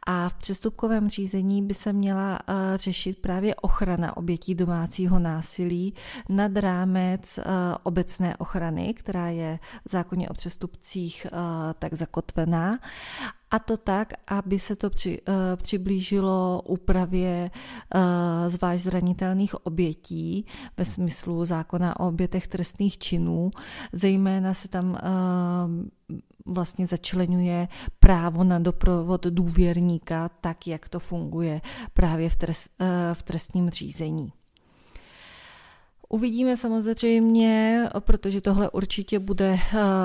a v přestupkovém řízení by se měla uh, řešit právě ochrana obětí domácího násilí nad rámec uh, obecné ochrany, která je v zákoně o přestupcích uh, tak zakotvená. A to tak, aby se to při, uh, přiblížilo úpravě uh, zvlášť zranitelných obětí ve smyslu zákona o obětech trestných činů. Zejména se tam uh, vlastně začleňuje právo na doprovod důvěrníka, tak jak to funguje právě v, trest, uh, v trestním řízení. Uvidíme samozřejmě, protože tohle určitě bude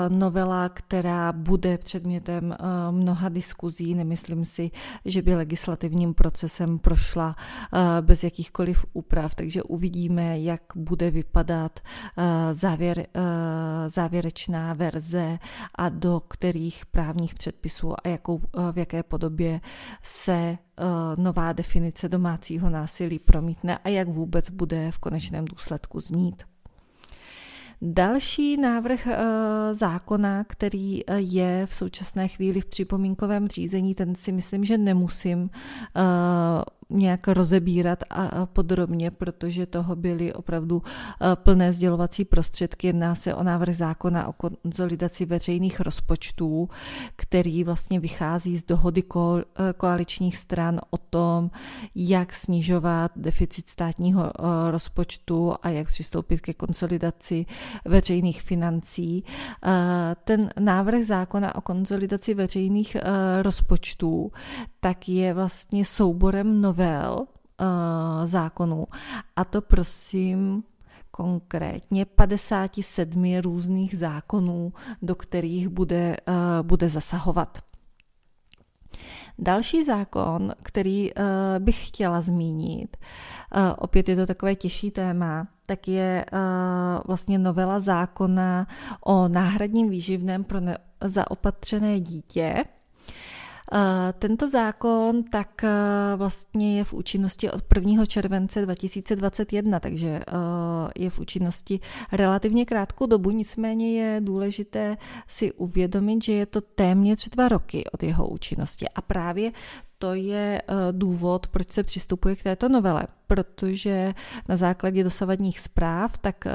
novela, která bude předmětem mnoha diskuzí. Nemyslím si, že by legislativním procesem prošla bez jakýchkoliv úprav, takže uvidíme, jak bude vypadat závěr, závěrečná verze a do kterých právních předpisů a jakou, v jaké podobě se nová definice domácího násilí promítne a jak vůbec bude v konečném důsledku znít. Další návrh zákona, který je v současné chvíli v připomínkovém řízení, ten si myslím, že nemusím nějak rozebírat a podrobně, protože toho byly opravdu plné sdělovací prostředky. Jedná se o návrh zákona o konsolidaci veřejných rozpočtů, který vlastně vychází z dohody koaličních stran o tom, jak snižovat deficit státního rozpočtu a jak přistoupit ke konsolidaci veřejných financí. Ten návrh zákona o konsolidaci veřejných rozpočtů tak je vlastně souborem novel uh, zákonů. A to prosím konkrétně padesát sedm různých zákonů, do kterých bude, uh, bude zasahovat. Další zákon, který uh, bych chtěla zmínit, uh, opět je to takové těžší téma, tak je uh, vlastně novela zákona o náhradním výživném pro ne- zaopatřené dítě. Tento zákon tak vlastně je v účinnosti od prvního července dva tisíce dvacet jedna, takže je v účinnosti relativně krátkou dobu, nicméně je důležité si uvědomit, že je to téměř dva roky od jeho účinnosti a právě to je důvod, proč se přistupuje k této novele, protože na základě dosavadních zpráv tak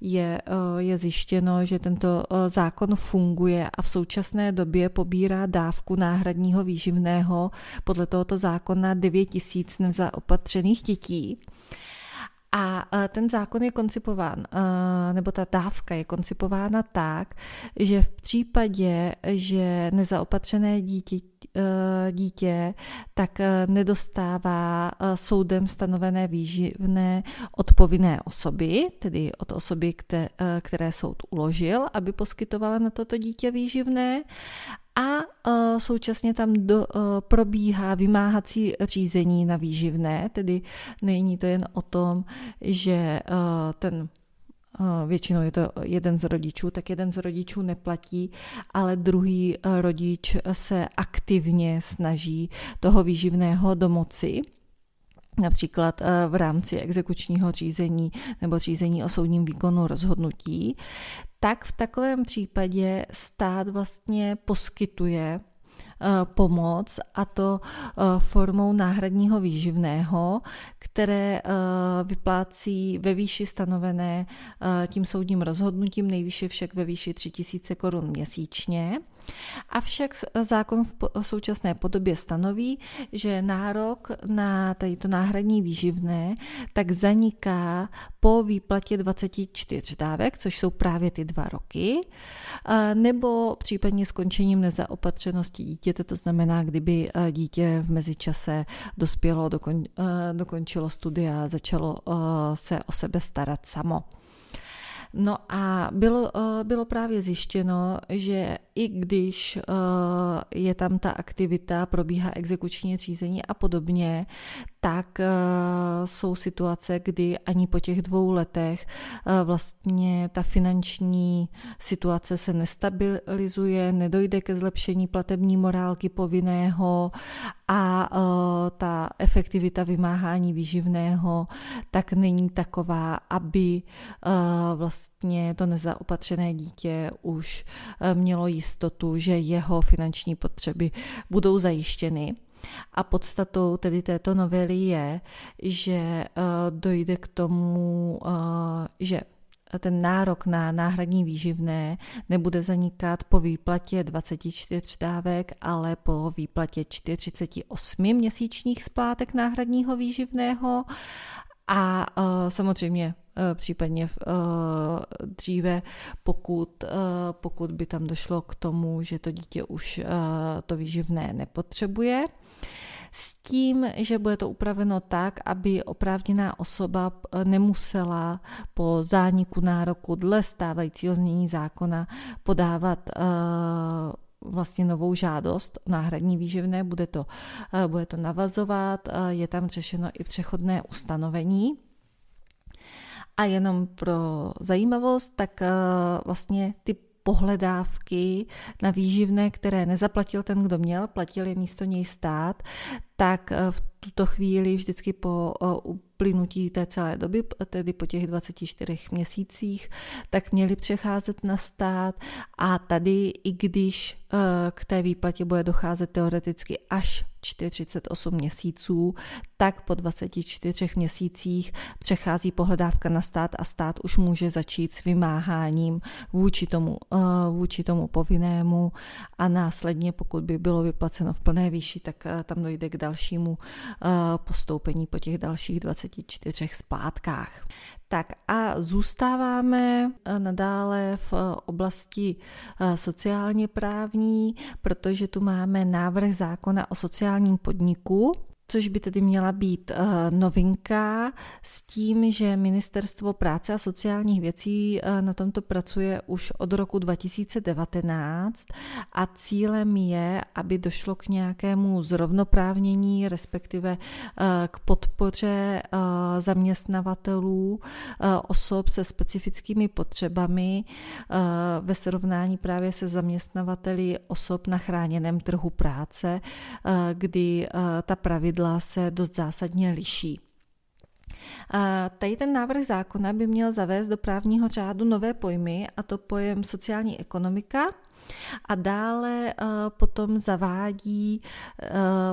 je, je zjištěno, že tento zákon funguje a v současné době pobírá dávku náhradního výživného podle tohoto zákona devět tisíc nezaopatřených dětí. A ten zákon je koncipován, nebo ta dávka je koncipována tak, že v případě, že nezaopatřené dítě, dítě tak nedostává soudem stanovené výživné od povinné osoby, tedy od osoby, které soud uložil, aby poskytovala na toto dítě výživné, a uh, současně tam do, uh, probíhá vymáhací řízení na výživné, tedy není to jen o tom, že uh, ten většinou je to jeden z rodičů, tak jeden z rodičů neplatí, ale druhý rodič se aktivně snaží toho výživného domoci, například v rámci exekučního řízení nebo řízení o soudním výkonu rozhodnutí, tak v takovém případě stát vlastně poskytuje pomoc, a to formou náhradního výživného, které vyplácí ve výši stanovené tím soudním rozhodnutím, nejvýše však ve výši tři tisíce korun měsíčně. Avšak zákon v současné podobě stanoví, že nárok na tadyto náhradní výživné tak zaniká po výplatě dvacet čtyři dávek, což jsou právě ty dva roky, nebo případně skončením nezaopatřenosti dítěte, to znamená, kdyby dítě v mezičase dospělo, dokon, dokončilo studia, začalo se o sebe starat samo. No a bylo, bylo právě zjištěno, že i když je tam ta aktivita, probíhá exekuční řízení a podobně, tak jsou situace, kdy ani po těch dvou letech vlastně ta finanční situace se nestabilizuje, nedojde ke zlepšení platební morálky povinného a ta efektivita vymáhání výživného tak není taková, aby vlastně to nezaopatřené dítě už mělo jistotu, že jeho finanční potřeby budou zajištěny. A podstatou tedy této novely je, že dojde k tomu, že ten nárok na náhradní výživné nebude zanikat po výplatě dvacet čtyři dávek, ale po výplatě čtyřicet osm měsíčních splátek náhradního výživného a samozřejmě případně dříve, pokud, pokud by tam došlo k tomu, že to dítě už to výživné nepotřebuje. S tím, že bude to upraveno tak, aby oprávněná osoba nemusela po zániku nároku dle stávajícího znění zákona podávat vlastně novou žádost o náhradní výživné, bude to, bude to navazovat, je tam řešeno i přechodné ustanovení. A jenom pro zajímavost, tak vlastně ty pohledávky na výživné, které nezaplatil ten, kdo měl, platil je místo něj stát, tak v tuto chvíli vždycky po uplynutí té celé doby, tedy po těch dvaceti čtyřech měsících, tak měli přecházet na stát a tady, i když k té výplatě bude docházet teoreticky až čtyřicet osm měsíců, tak po dvaceti čtyřech měsících přechází pohledávka na stát a stát už může začít s vymáháním vůči tomu, vůči tomu povinnému a následně, pokud by bylo vyplaceno v plné výši, tak tam dojde k dalšímu postoupení po těch dalších dvaceti čtyřech splátkách. Tak a zůstáváme nadále v oblasti sociálně právní, protože tu máme návrh zákona o sociálním podniku, což by tedy měla být novinka s tím, že Ministerstvo práce a sociálních věcí na tomto pracuje už od roku dva tisíce devatenáct a cílem je, aby došlo k nějakému zrovnoprávnění, respektive k podpoře zaměstnavatelů osob se specifickými potřebami ve srovnání právě se zaměstnavateli osob na chráněném trhu práce, kdy ta pravidla se dost zásadně liší. A tady ten návrh zákona by měl zavést do právního řádu nové pojmy, a to pojem sociální ekonomika, a dále potom zavádí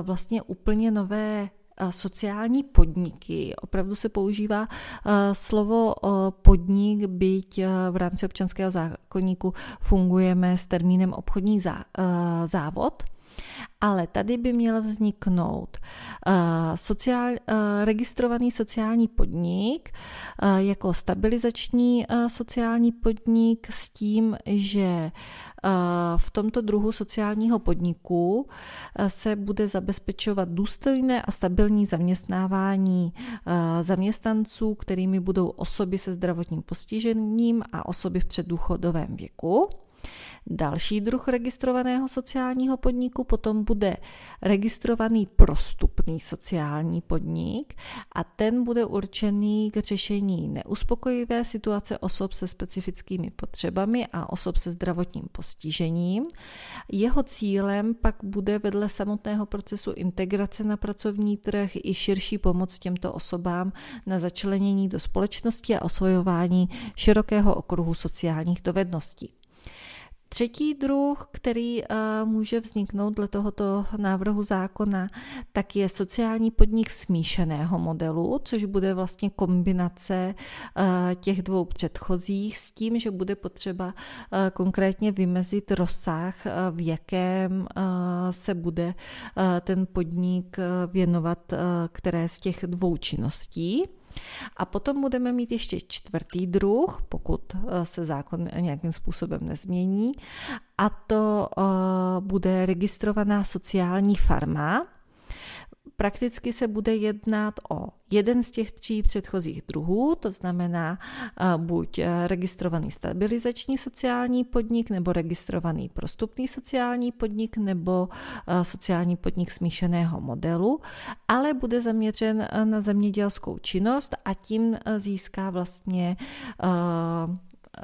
vlastně úplně nové sociální podniky. Opravdu se používá slovo podnik, byť v rámci občanského zákoníku fungujeme s termínem obchodní závod. Ale tady by měl vzniknout uh, sociál, uh, registrovaný sociální podnik uh, jako stabilizační uh, sociální podnik s tím, že uh, v tomto druhu sociálního podniku uh, se bude zabezpečovat důstojné a stabilní zaměstnávání uh, zaměstnanců, kterými budou osoby se zdravotním postižením a osoby v předdůchodovém věku. Další druh registrovaného sociálního podniku potom bude registrovaný prostupný sociální podnik a ten bude určený k řešení neuspokojivé situace osob se specifickými potřebami a osob se zdravotním postižením. Jeho cílem pak bude vedle samotného procesu integrace na pracovní trh i širší pomoc těmto osobám na začlenění do společnosti a osvojování širokého okruhu sociálních dovedností. Třetí druh, který uh, může vzniknout dle tohoto návrhu zákona, tak je sociální podnik smíšeného modelu, což bude vlastně kombinace uh, těch dvou předchozích s tím, že bude potřeba uh, konkrétně vymezit rozsah, uh, v jakém uh, se bude uh, ten podnik uh, věnovat uh, které z těch dvou činností. A potom budeme mít ještě čtvrtý druh, pokud se zákon nějakým způsobem nezmění, a to bude registrovaná sociální farma. Prakticky se bude jednat o jeden z těch tří předchozích druhů, to znamená buď registrovaný stabilizační sociální podnik, nebo registrovaný prostupný sociální podnik, nebo sociální podnik smíšeného modelu, ale bude zaměřen na zemědělskou činnost a tím získá vlastně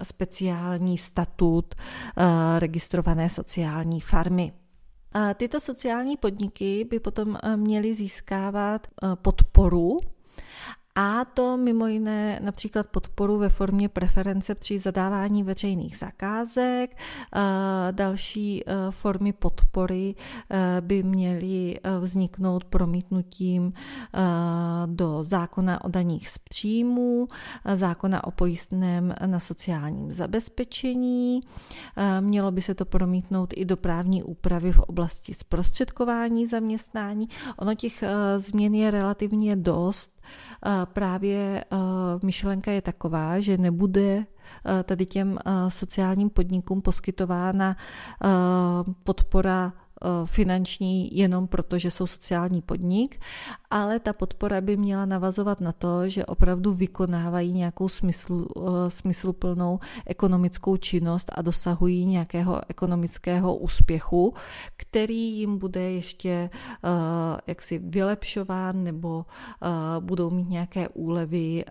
speciální statut registrované sociální farmy. Tyto sociální podniky by potom měly získávat podporu, a to mimo jiné například podporu ve formě preference při zadávání veřejných zakázek. Další formy podpory by měly vzniknout promítnutím do zákona o daních z příjmů, zákona o pojistném na sociálním zabezpečení. Mělo by se to promítnout i do právní úpravy v oblasti zprostředkování zaměstnání. Ono těch změn je relativně dost. Právě myšlenka je taková, že nebude tady těm sociálním podnikům poskytována podpora finanční jenom proto, že jsou sociální podnik, ale ta podpora by měla navazovat na to, že opravdu vykonávají nějakou smyslu, smysluplnou ekonomickou činnost a dosahují nějakého ekonomického úspěchu, který jim bude ještě jaksi vylepšován, nebo budou mít nějaké úlevy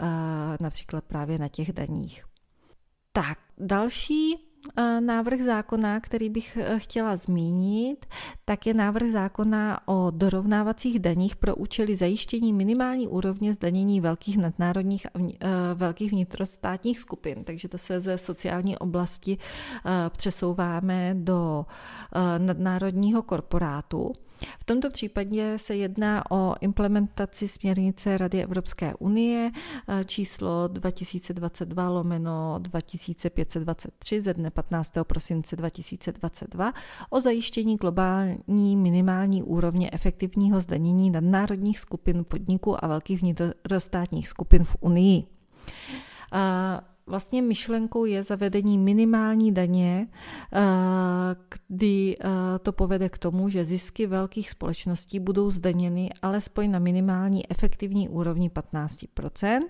například právě na těch daních. Tak, další návrh zákona, který bych chtěla zmínit, tak je návrh zákona o dorovnávacích daních pro účely zajištění minimální úrovně zdanění velkých nadnárodních a velkých vnitrostátních skupin. Takže to se ze sociální oblasti přesouváme do nadnárodního korporátu. V tomto případě se jedná o implementaci směrnice Rady Evropské unie číslo dva tisíce dvacet dva lomeno dva tisíce pět set dvacet tři ze dne patnáctého prosince dva tisíce dvacet dva o zajištění globální minimální úrovně efektivního zdanění nadnárodních skupin podniků a velkých vnitrostátních skupin v Unii. Vlastně myšlenkou je zavedení minimální daně, kdy to povede k tomu, že zisky velkých společností budou zdaněny alespoň na minimální efektivní úrovni patnáct procent.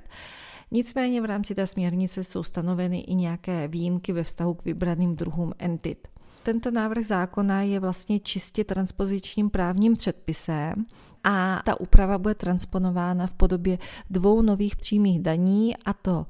Nicméně v rámci té směrnice jsou stanoveny i nějaké výjimky ve vztahu k vybraným druhům entit. Tento návrh zákona je vlastně čistě transpozičním právním předpisem a ta úprava bude transponována v podobě dvou nových přímých daní, a to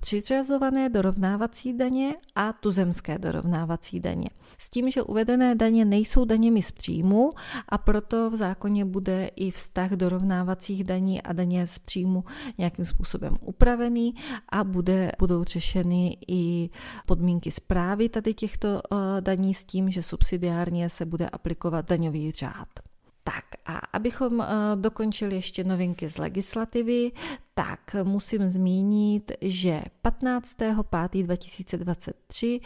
přiřazované dorovnávací daně a tuzemské dorovnávací daně. S tím, že uvedené daně nejsou daněmi z příjmu, a proto v zákoně bude i vztah dorovnávacích daní a daně z příjmu nějakým způsobem upravený a bude, budou řešeny i podmínky správy tady těchto daní s tím, že subsidiárně se bude aplikovat daňový řád. Tak a abychom dokončili ještě novinky z legislativy, tak musím zmínit, že patnáctého pátého dva tisíce dvacet tři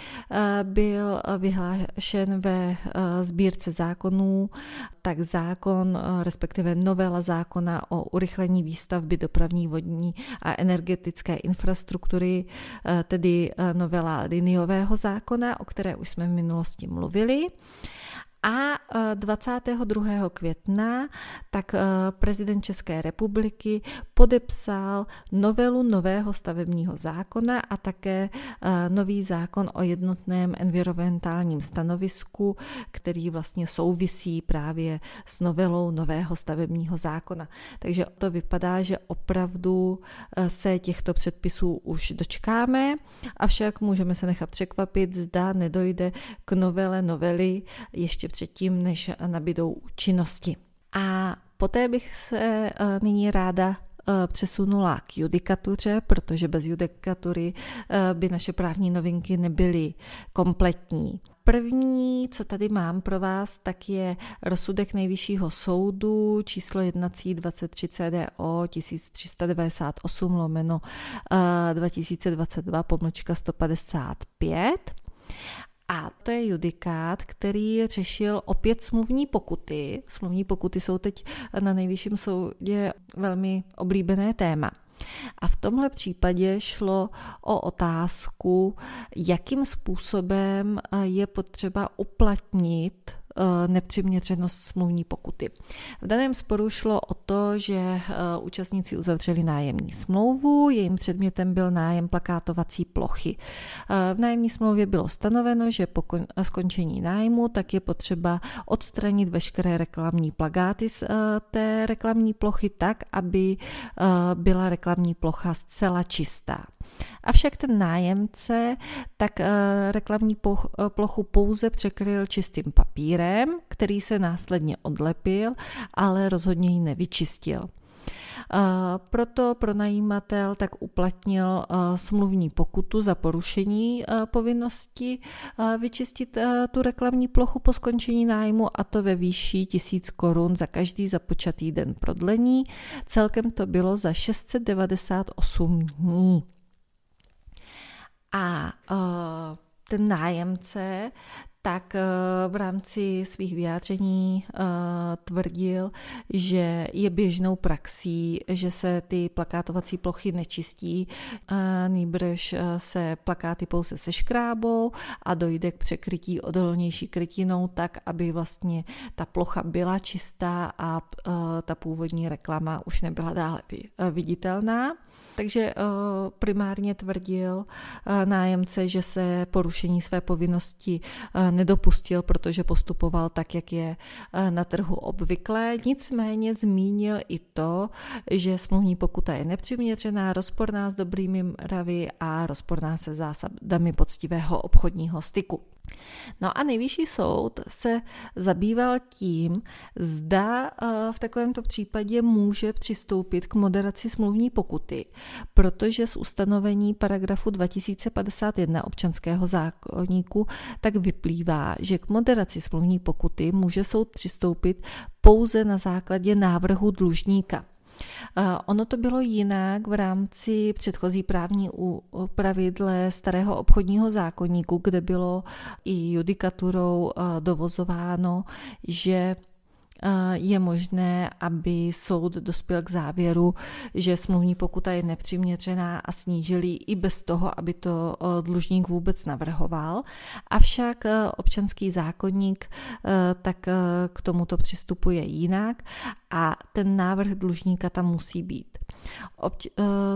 byl vyhlášen ve sbírce zákonů tak zákon, respektive novela zákona o urychlení výstavby dopravní, vodní a energetické infrastruktury, tedy novela liniového zákona, o které už jsme v minulosti mluvili. A dvacátého druhého května tak prezident České republiky podepsal novelu nového stavebního zákona a také nový zákon o jednotném environmentálním stanovisku, který vlastně souvisí právě s novelou nového stavebního zákona. Takže to vypadá, že opravdu se těchto předpisů už dočkáme, avšak můžeme se nechat překvapit, zda nedojde k novele novely ještě předtím, než nabydou účinnosti. A poté bych se nyní ráda přesunula k judikatuře, protože bez judikatury by naše právní novinky nebyly kompletní. První, co tady mám pro vás, tak je rozsudek Nejvyššího soudu číslo jednací dvacet tři C D O tisíc tři sta devadesát osm lomeno dva tisíce dvacet dva pomlčka sto padesát pět. A to je judikát, který řešil opět smluvní pokuty. Smluvní pokuty jsou teď na Nejvyšším soudě velmi oblíbené téma. A v tomhle případě šlo o otázku, jakým způsobem je potřeba uplatnit nepřiměřenost smluvní pokuty. V daném sporu šlo o to, že účastníci uzavřeli nájemní smlouvu, jejím předmětem byl nájem plakátovací plochy. V nájemní smlouvě bylo stanoveno, že po skončení nájmu tak je potřeba odstranit veškeré reklamní plakáty z té reklamní plochy tak, aby byla reklamní plocha zcela čistá. Avšak ten nájemce tak reklamní plochu pouze překryl čistým papírem, který se následně odlepil, ale rozhodně ji nevyčistil. Proto pronajímatel tak uplatnil smluvní pokutu za porušení povinnosti vyčistit tu reklamní plochu po skončení nájmu, a to ve výši tisíc korun za každý započatý den prodlení. Celkem to bylo za šest set devadesát osm dní. A ten nájemce tak v rámci svých vyjádření tvrdil, že je běžnou praxí, že se ty plakátovací plochy nečistí, nýbrž se plakáty pouze seškrábou a dojde k překrytí odolnější krytinou tak, aby vlastně ta plocha byla čistá a ta původní reklama už nebyla dále viditelná. Takže primárně tvrdil nájemce, že se porušení své povinnosti nedopustil, protože postupoval tak, jak je na trhu obvyklé. Nicméně zmínil i to, že smluvní pokuta je nepřiměřená, rozporná s dobrými mravy a rozporná se zásadami poctivého obchodního styku. No a Nejvyšší soud se zabýval tím, zda v takovémto případě může přistoupit k moderaci smluvní pokuty, protože z ustanovení paragrafu dva tisíce padesát jedna občanského zákoníku tak vyplývá, že k moderaci smluvní pokuty může soud přistoupit pouze na základě návrhu dlužníka. Ono to bylo jinak v rámci předchozí právní úpravy dle starého obchodního zákoníku, kde bylo i judikaturou dovozováno, že je možné, aby soud dospěl k závěru, že smluvní pokuta je nepřiměřená, a snížili i bez toho, aby to dlužník vůbec navrhoval. Avšak občanský zákoník tak k tomuto přistupuje jinak a ten návrh dlužníka tam musí být.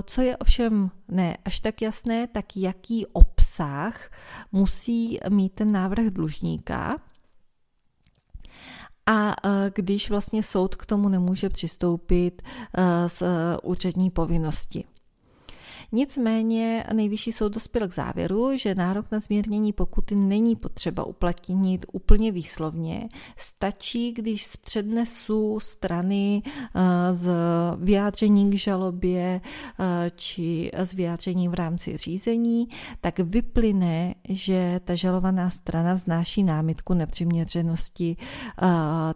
Co je ovšem ne až tak jasné, tak jaký obsah musí mít ten návrh dlužníka. A když vlastně soud k tomu nemůže přistoupit z úřední povinnosti. Nicméně Nejvyšší soud dospěl k závěru, že nárok na zmírnění pokuty není potřeba uplatnit úplně výslovně. Stačí, když z přednesu strany, z vyjádření k žalobě či z vyjádření v rámci řízení, tak vyplyne, že ta žalovaná strana vznáší námitku nepřiměřenosti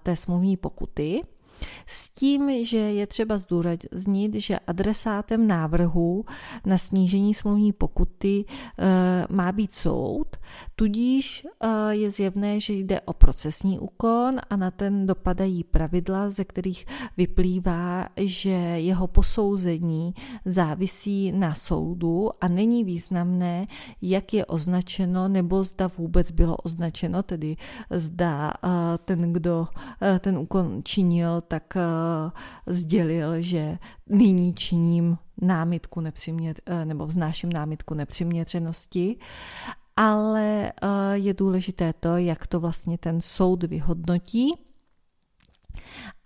té smluvní pokuty. S tím, že je třeba zdůraznit, že adresátem návrhu na snížení smluvní pokuty má být soud, tudíž je zjevné, že jde o procesní úkon a na ten dopadají pravidla, ze kterých vyplývá, že jeho posouzení závisí na soudu a není významné, jak je označeno nebo zda vůbec bylo označeno, tedy zda ten, kdo ten úkon činil, tak sdělil, že nyní činím námitku nepřiměř, nebo vznáším námitku nepřiměřenosti, ale je důležité to, jak to vlastně ten soud vyhodnotí.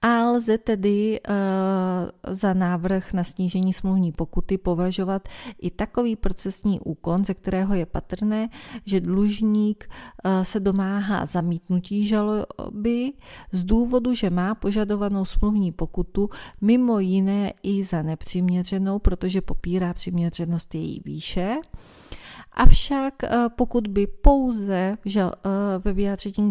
A lze tedy uh, za návrh na snížení smluvní pokuty považovat i takový procesní úkon, ze kterého je patrné, že dlužník uh, se domáhá zamítnutí žaloby z důvodu, že má požadovanou smluvní pokutu mimo jiné i za nepřiměřenou, protože popírá přiměřenost její výše. Avšak pokud by pouze ve vyjádření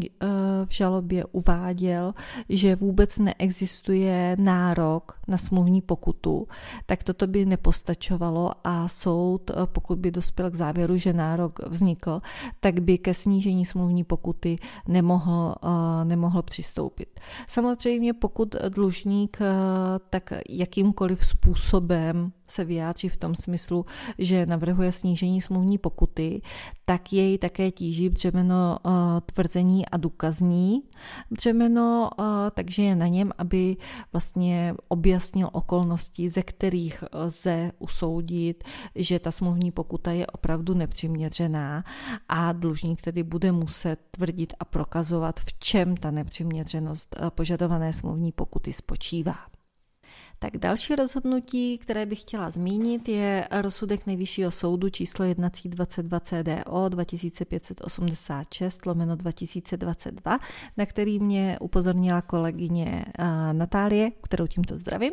v žalobě uváděl, že vůbec neexistuje nárok na smluvní pokutu, tak toto by nepostačovalo a soud, pokud by dospěl k závěru, že nárok vznikl, tak by ke snížení smluvní pokuty nemohl, nemohl přistoupit. Samozřejmě pokud dlužník tak jakýmkoliv způsobem se vyjádří v tom smyslu, že navrhuje snížení smluvní pokuty, tak jej také tíží břemeno uh, tvrzení a důkazní břemeno, uh, takže je na něm, aby vlastně objasnil okolnosti, ze kterých lze usoudit, že ta smluvní pokuta je opravdu nepřiměřená a dlužník tedy bude muset tvrdit a prokazovat, v čem ta nepřiměřenost uh, požadované smluvní pokuty spočívá. Tak další rozhodnutí, které bych chtěla zmínit, je rozsudek Nejvyššího soudu číslo jednací dvacet dva C D O dva tisíce pět set osmdesát šest lomeno dva tisíce dvacet dva, na který mě upozornila kolegyně Natálie, kterou tímto zdravím.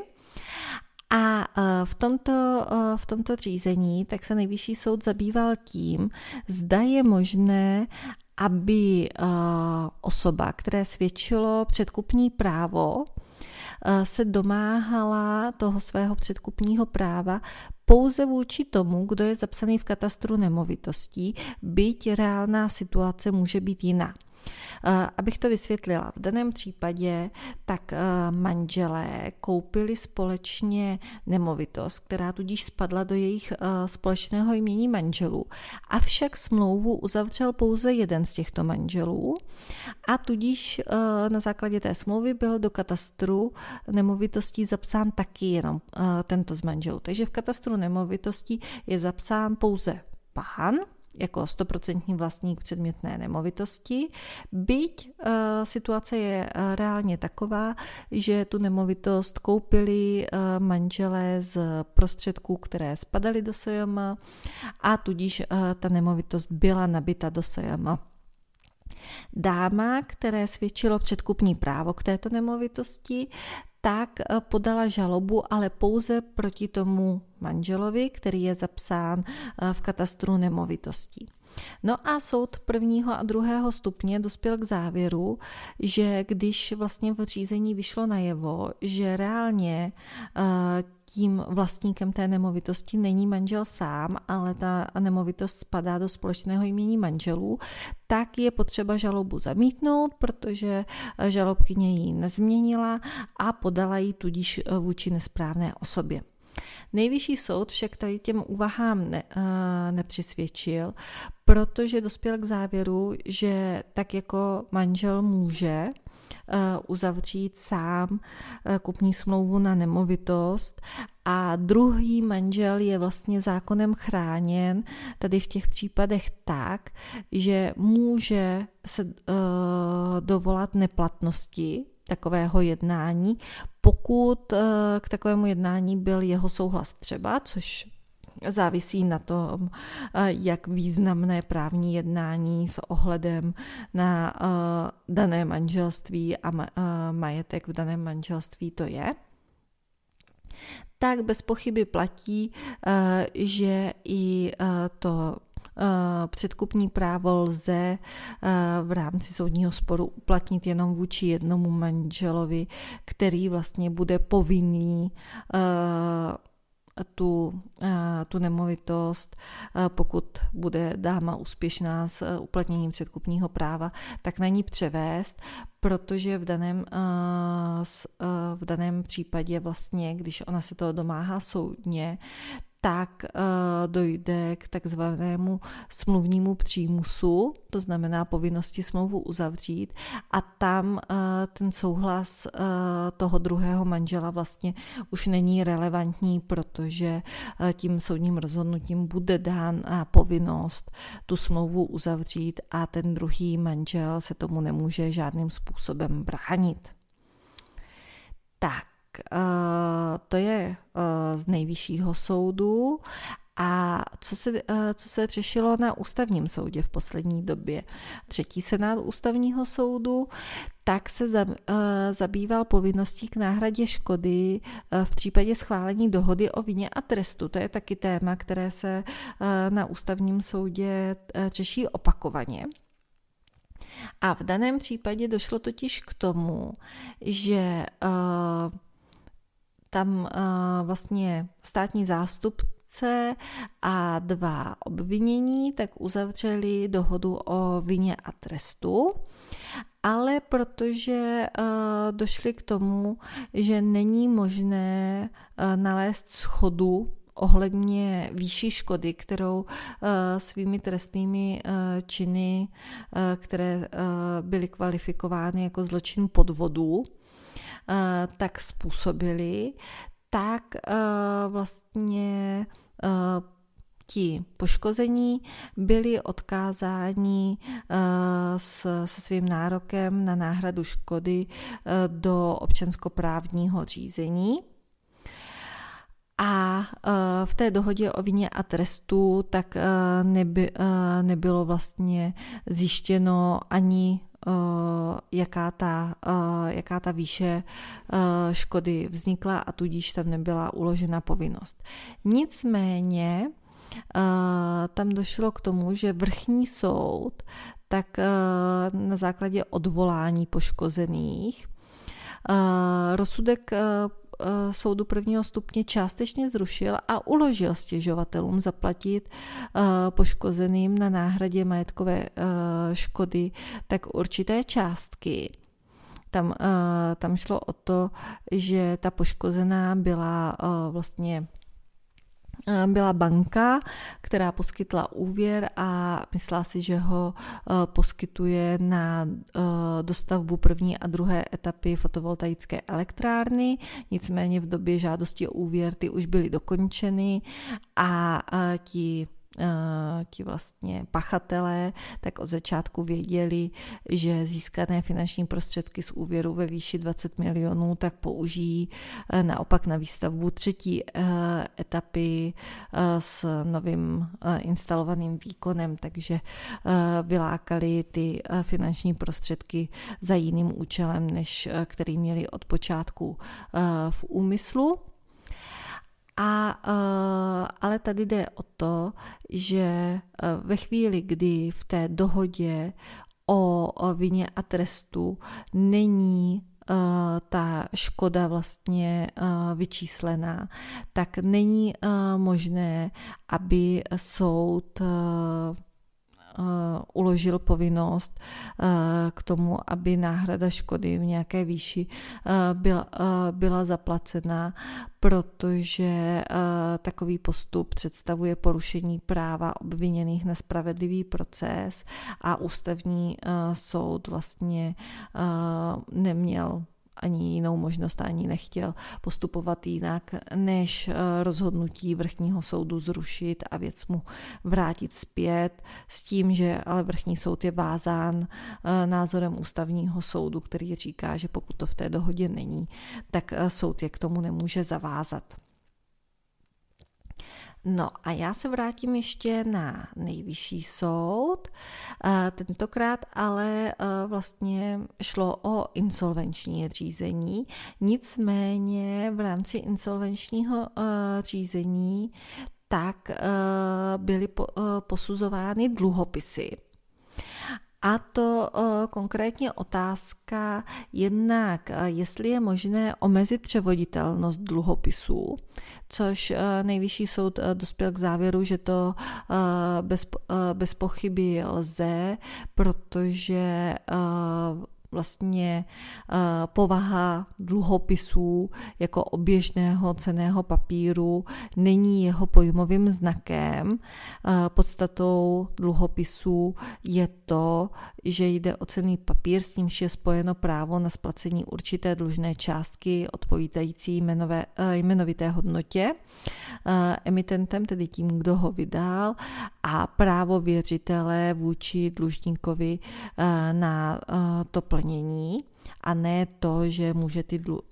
A v tomto, v tomto řízení tak se Nejvyšší soud zabýval tím, zda je možné, aby osoba, které svědčilo předkupní právo, se domáhala toho svého předkupního práva pouze vůči tomu, kdo je zapsaný v katastru nemovitostí, byť reálná situace může být jiná. Abych to vysvětlila, v daném případě tak manželé koupili společně nemovitost, která tudíž spadla do jejich společného jmění manželů. Avšak smlouvu uzavřel pouze jeden z těchto manželů a tudíž na základě té smlouvy byl do katastru nemovitostí zapsán taky jenom tento z manželů. Takže v katastru nemovitostí je zapsán pouze pán jako sto procent vlastník předmětné nemovitosti, byť uh, situace je uh, reálně taková, že tu nemovitost koupili uh, manželé z prostředků, které spadaly do S J M a tudíž uh, ta nemovitost byla nabita do S J M. Dáma, které svědčilo předkupní právo k této nemovitosti, tak podala žalobu, ale pouze proti tomu manželovi, který je zapsán v katastru nemovitostí. No a soud prvního a druhého stupně dospěl k závěru, že když vlastně v řízení vyšlo najevo, že reálně tím vlastníkem té nemovitosti není manžel sám, ale ta nemovitost spadá do společného jmění manželů, tak je potřeba žalobu zamítnout, protože žalobkyně ji nezměnila a podala ji tudíž vůči nesprávné osobě. Nejvyšší soud však tady těm úvahám ne, uh, nepřisvědčil, protože dospěl k závěru, že tak jako manžel může uh, uzavřít sám uh, kupní smlouvu na nemovitost a druhý manžel je vlastně zákonem chráněn tady v těch případech tak, že může se uh, dovolat neplatnosti takového jednání, pokud k takovému jednání byl jeho souhlas třeba, což závisí na tom, jak významné právní jednání s ohledem na dané manželství a majetek v daném manželství to je, tak bez pochyby platí, že i to předkupní právo lze v rámci soudního sporu uplatnit jenom vůči jednomu manželovi, který vlastně bude povinný Tu, tu nemovitost, pokud bude dáma úspěšná s uplatněním předkupního práva, tak na ní převést, protože v daném, v daném případě vlastně, když ona se toho domáhá soudně, tak dojde k takzvanému smluvnímu přímusu, to znamená povinnosti smlouvu uzavřít, a tam ten souhlas toho druhého manžela vlastně už není relevantní, protože tím soudním rozhodnutím bude dána povinnost tu smlouvu uzavřít a ten druhý manžel se tomu nemůže žádným způsobem bránit. Tak. To je z Nejvyššího soudu. A co se, co se řešilo na Ústavním soudě v poslední době? Třetí senát Ústavního soudu tak se zabýval povinností k náhradě škody v případě schválení dohody o vině a trestu. To je taky téma, které se na Ústavním soudě řeší opakovaně. A v daném případě došlo totiž k tomu, že uh, tam uh, vlastně státní zástupce a dva obvinění tak uzavřeli dohodu o vině a trestu, ale protože uh, došli k tomu, že není možné uh, nalézt shodu ohledně výši škody, kterou svými trestnými činy, které byly kvalifikovány jako zločin podvodu, tak způsobili, tak vlastně ti poškození byli odkázáni se svým nárokem na náhradu škody do občanskoprávního řízení. A v té dohodě o vině a trestu tak neby, nebylo vlastně zjištěno ani jaká ta, jaká ta výše škody vznikla a tudíž tam nebyla uložena povinnost. Nicméně tam došlo k tomu, že vrchní soud tak na základě odvolání poškozených rozsudek soudu prvního stupně částečně zrušil a uložil stěžovatelům zaplatit poškozeným na náhradě majetkové škody tak určité částky. Tam, tam šlo o to, že ta poškozená byla vlastně byla banka, která poskytla úvěr a myslela si, že ho poskytuje na dostavbu první a druhé etapy fotovoltaické elektrárny. Nicméně v době žádosti o úvěr ty už byly dokončeny a ti ti vlastně pachatelé tak od začátku věděli, že získané finanční prostředky z úvěru ve výši dvacet milionů tak použijí naopak na výstavbu třetí etapy s novým instalovaným výkonem, takže vylákali ty finanční prostředky za jiným účelem, než který měli od počátku v úmyslu. A, ale tady jde o to, že ve chvíli, kdy v té dohodě o vině a trestu není ta škoda vlastně vyčíslená, tak není možné, aby soud uložil povinnost k tomu, aby náhrada škody v nějaké výši byla, byla zaplacena, protože takový postup představuje porušení práva obviněných na spravedlivý proces a ústavní soud vlastně neměl ani jinou možnost, ani nechtěl postupovat jinak, než rozhodnutí vrchního soudu zrušit a věc mu vrátit zpět s tím, že ale vrchní soud je vázán názorem ústavního soudu, který říká, že pokud to v té dohodě není, tak soud je k tomu nemůže zavázat. No a já se vrátím ještě na Nejvyšší soud. Tentokrát ale vlastně šlo o insolvenční řízení. Nicméně v rámci insolvenčního řízení tak byly posuzovány dluhopisy. A to konkrétně otázka jednak, jestli je možné omezit převoditelnost dluhopisů, což Nejvyšší soud dospěl k závěru, že to bez, bez pochyby lze, protože vlastně povaha dluhopisů jako oběžného cenného papíru není jeho pojmovým znakem. Podstatou dluhopisů je to, že jde o cenný papír, s nímž je spojeno právo na splacení určité dlužné částky odpovídající jmenové, jmenovité hodnotě emitentem, tedy tím, kdo ho vydal, a právo věřitele vůči dlužníkovi na to plnění, a ne to, že může ty dlu-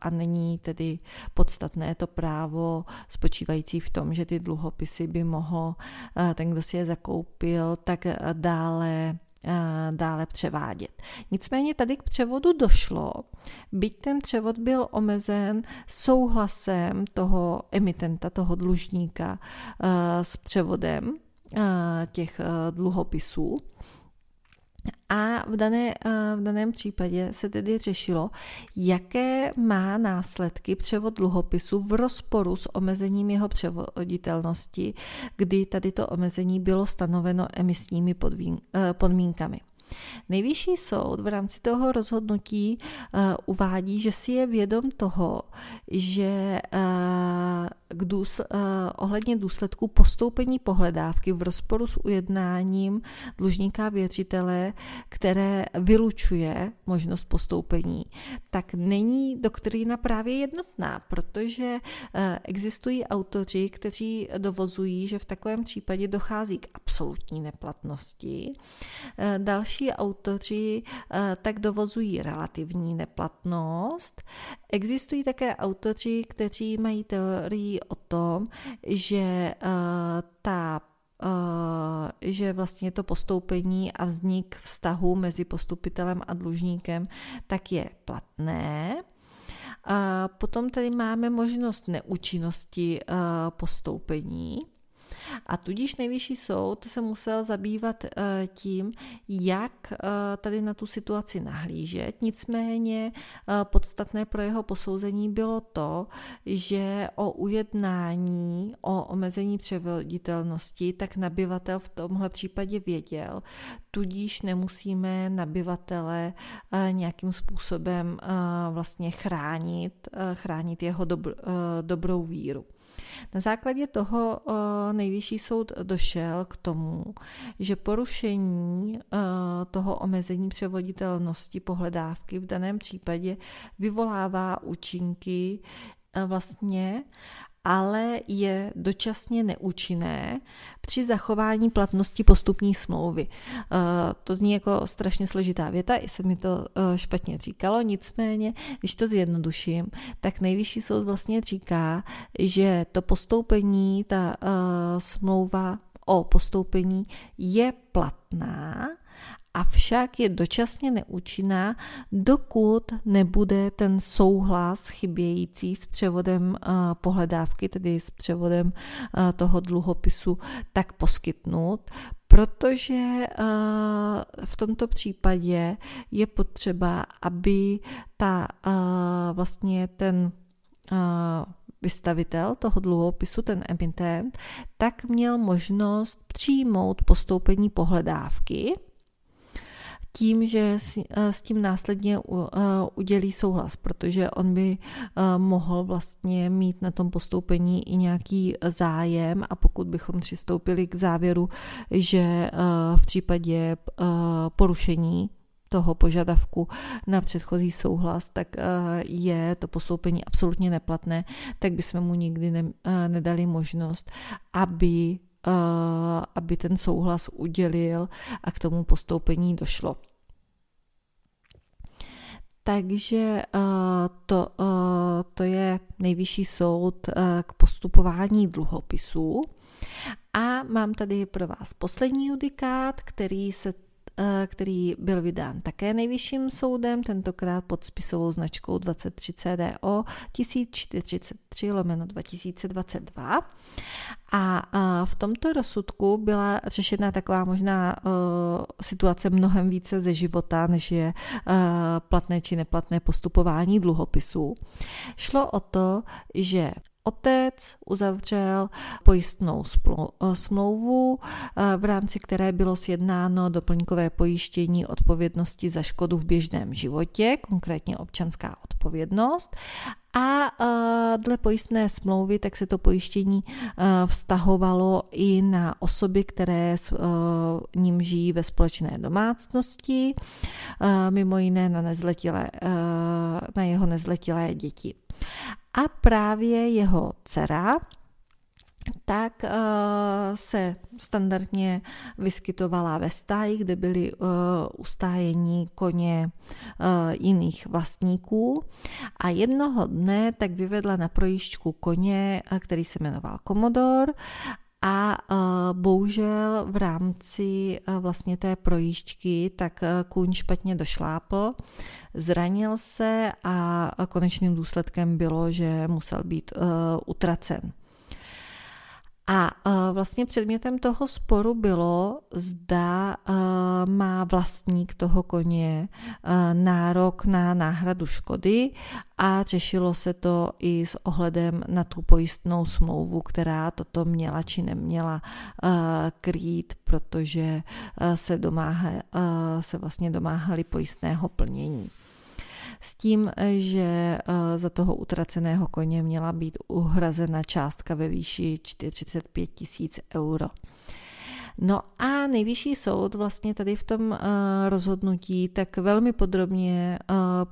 a není tedy podstatné to právo spočívající v tom, že ty dluhopisy by mohl ten, kdo si je zakoupil, tak dále dále převádět. Nicméně tady k převodu došlo, byť ten převod byl omezen souhlasem toho emitenta, toho dlužníka s převodem těch dluhopisů. A v, dané, v daném případě se tedy řešilo, jaké má následky převod dluhopisu v rozporu s omezením jeho převoditelnosti, kdy tady to omezení bylo stanoveno emisními podmínkami. Nejvyšší soud v rámci toho rozhodnutí uh, uvádí, že si je vědom toho, že uh, k důs, uh, ohledně důsledků postoupení pohledávky v rozporu s ujednáním dlužníka věřitele, které vylučuje možnost postoupení, tak není doktrína právě jednotná, protože uh, existují autoři, kteří dovozují, že v takovém případě dochází k absolutní neplatnosti. Uh, další autoři tak dovozují relativní neplatnost. Existují také autoři, kteří mají teorii o tom, že ta že vlastně to postoupení a vznik vztahu mezi postupitelem a dlužníkem tak je platné. Potom tady máme možnost neúčinnosti postoupení. A tudíž Nejvyšší soud se musel zabývat tím, jak tady na tu situaci nahlížet. Nicméně podstatné pro jeho posouzení bylo to, že o ujednání, o omezení převoditelnosti, tak nabyvatel v tomhle případě věděl, tudíž nemusíme nabyvatele nějakým způsobem vlastně chránit, chránit jeho dobrou víru. Na základě toho Nejvyšší soud došel k tomu, že porušení toho omezení převoditelnosti pohledávky v daném případě vyvolává účinky vlastně, ale je dočasně neúčinné při zachování platnosti postupní smlouvy. To zní jako strašně složitá věta, i se mi to špatně říkalo, nicméně, když to zjednoduším, tak Nejvyšší soud vlastně říká, že to postoupení, ta smlouva o postoupení je platná, avšak je dočasně neúčinná, dokud nebude ten souhlas chybějící s převodem pohledávky, tedy s převodem toho dluhopisu, tak poskytnut, protože v tomto případě je potřeba, aby ta vlastně ten vystavitel toho dluhopisu, ten emitent, tak měl možnost přijmout postoupení pohledávky tím, že s tím následně udělí souhlas, protože on by mohl vlastně mít na tom postoupení i nějaký zájem, a pokud bychom přistoupili k závěru, že v případě porušení toho požadavku na předchozí souhlas, tak je to postoupení absolutně neplatné, tak bychom mu nikdy ne, nedali možnost, aby aby ten souhlas udělil a k tomu postoupení došlo. Takže to, to je Nejvyšší soud k postupování dluhopisů. A mám tady pro vás poslední judikát, který se který byl vydán také nejvyšším soudem, tentokrát pod spisovou značkou dvacet tři C D O tisíc čtyři sta třicet tři lomeno dva tisíce dvacet dva. A v tomto rozsudku byla řešena taková možná situace mnohem více ze života, než je platné či neplatné postupování dluhopisů. Šlo o to, že otec uzavřel pojistnou smlouvu, v rámci které bylo sjednáno doplňkové pojištění odpovědnosti za škodu v běžném životě, konkrétně občanská odpovědnost. A dle pojistné smlouvy tak se to pojištění vztahovalo i na osoby, které s ním žijí ve společné domácnosti, mimo jiné na, nezletilé, na jeho nezletilé děti. A právě jeho dcera tak se standardně vyskytovala ve stáji, kde byly ustájení koně jiných vlastníků. A jednoho dne tak vyvedla na projížďku koně, který se jmenoval Komodor. A bohužel v rámci vlastně té projížďky tak kůň špatně došlápl, zranil se a konečným důsledkem bylo, že musel být utracen. A vlastně předmětem toho sporu bylo, zda má vlastník toho koně nárok na náhradu škody a řešilo se to i s ohledem na tu pojistnou smlouvu, která toto měla či neměla krýt, protože se, domáha, se vlastně domáhali pojistného plnění. S tím, že za toho utraceného koně měla být uhrazena částka ve výši čtyřicet pět tisíc euro. No a nejvyšší soud vlastně tady v tom rozhodnutí tak velmi podrobně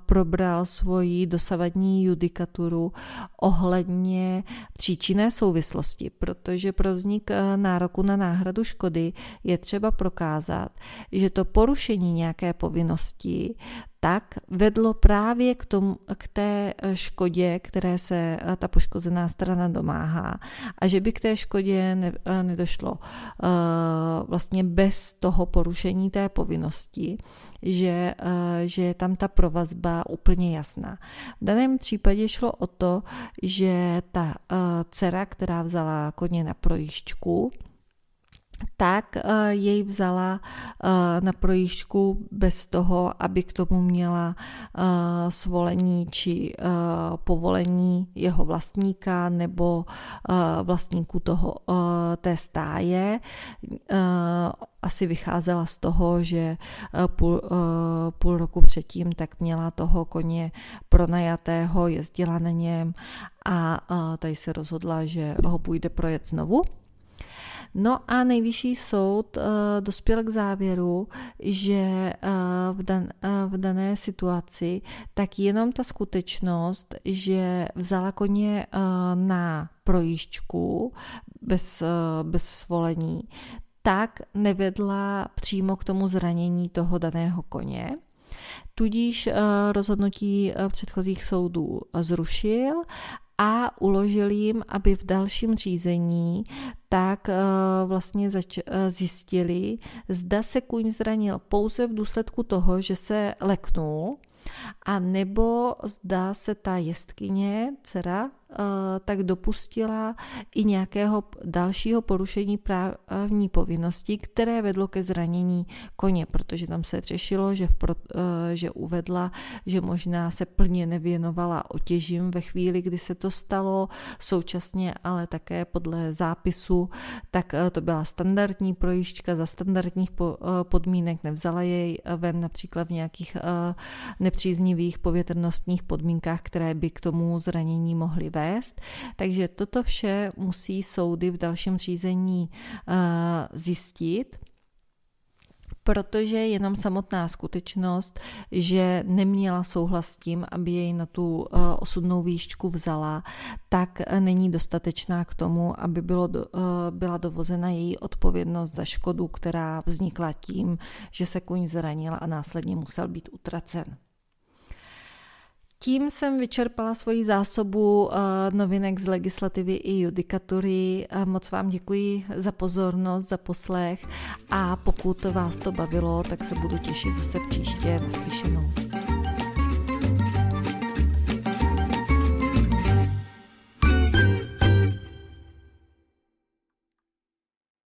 probral svoji dosavadní judikaturu ohledně příčinné souvislosti, protože pro vznik nároku na náhradu škody je třeba prokázat, že to porušení nějaké povinnosti tak vedlo právě k, tomu, k té škodě, které se ta poškozená strana domáhá a že by k té škodě ne, nedošlo vlastně bez toho porušení té povinnosti, že, že je tam ta provazba úplně jasná. V daném případě šlo o to, že ta dcera, která vzala koně na projížďku, tak jej vzala na projížďku bez toho, aby k tomu měla svolení či povolení jeho vlastníka nebo vlastníků toho, té stáje. Asi vycházela z toho, že půl, půl roku předtím tak měla toho koně pronajatého, jezdila na něm a tady se rozhodla, že ho půjde projet znovu. No a nejvyšší soud uh, dospěl k závěru, že uh, v, dan, uh, v dané situaci tak jenom ta skutečnost, že vzala koně uh, na projížďku bez, uh, bez svolení, tak nevedla přímo k tomu zranění toho daného koně. Tudíž uh, rozhodnutí uh, předchozích soudů zrušil a uložil jim, aby v dalším řízení tak vlastně zač- zjistili, zda se kůň zranil pouze v důsledku toho, že se leknul, a nebo zda se ta jezdkyně, dcera, tak dopustila i nějakého dalšího porušení právní povinnosti, které vedlo ke zranění koně, protože tam se řešilo, že, pro, že uvedla, že možná se plně nevěnovala otěžím ve chvíli, kdy se to stalo, současně ale také podle zápisu, tak to byla standardní projížďka za standardních podmínek, nevzala jej ven například v nějakých nepříznivých povětrnostních podmínkách, které by k tomu zranění mohly vést. Takže toto vše musí soudy v dalším řízení zjistit, protože jenom samotná skutečnost, že neměla souhlas s tím, aby jej na tu osudnou výšku vzala, tak není dostatečná k tomu, aby bylo, byla dovozena její odpovědnost za škodu, která vznikla tím, že se kůň zranil a následně musel být utracen. tím jsem vyčerpala svoji zásobu uh, novinek z legislativy i judikatury. Uh, moc vám děkuji za pozornost, za poslech a pokud vás to bavilo, tak se budu těšit zase příště. Naslyšenou.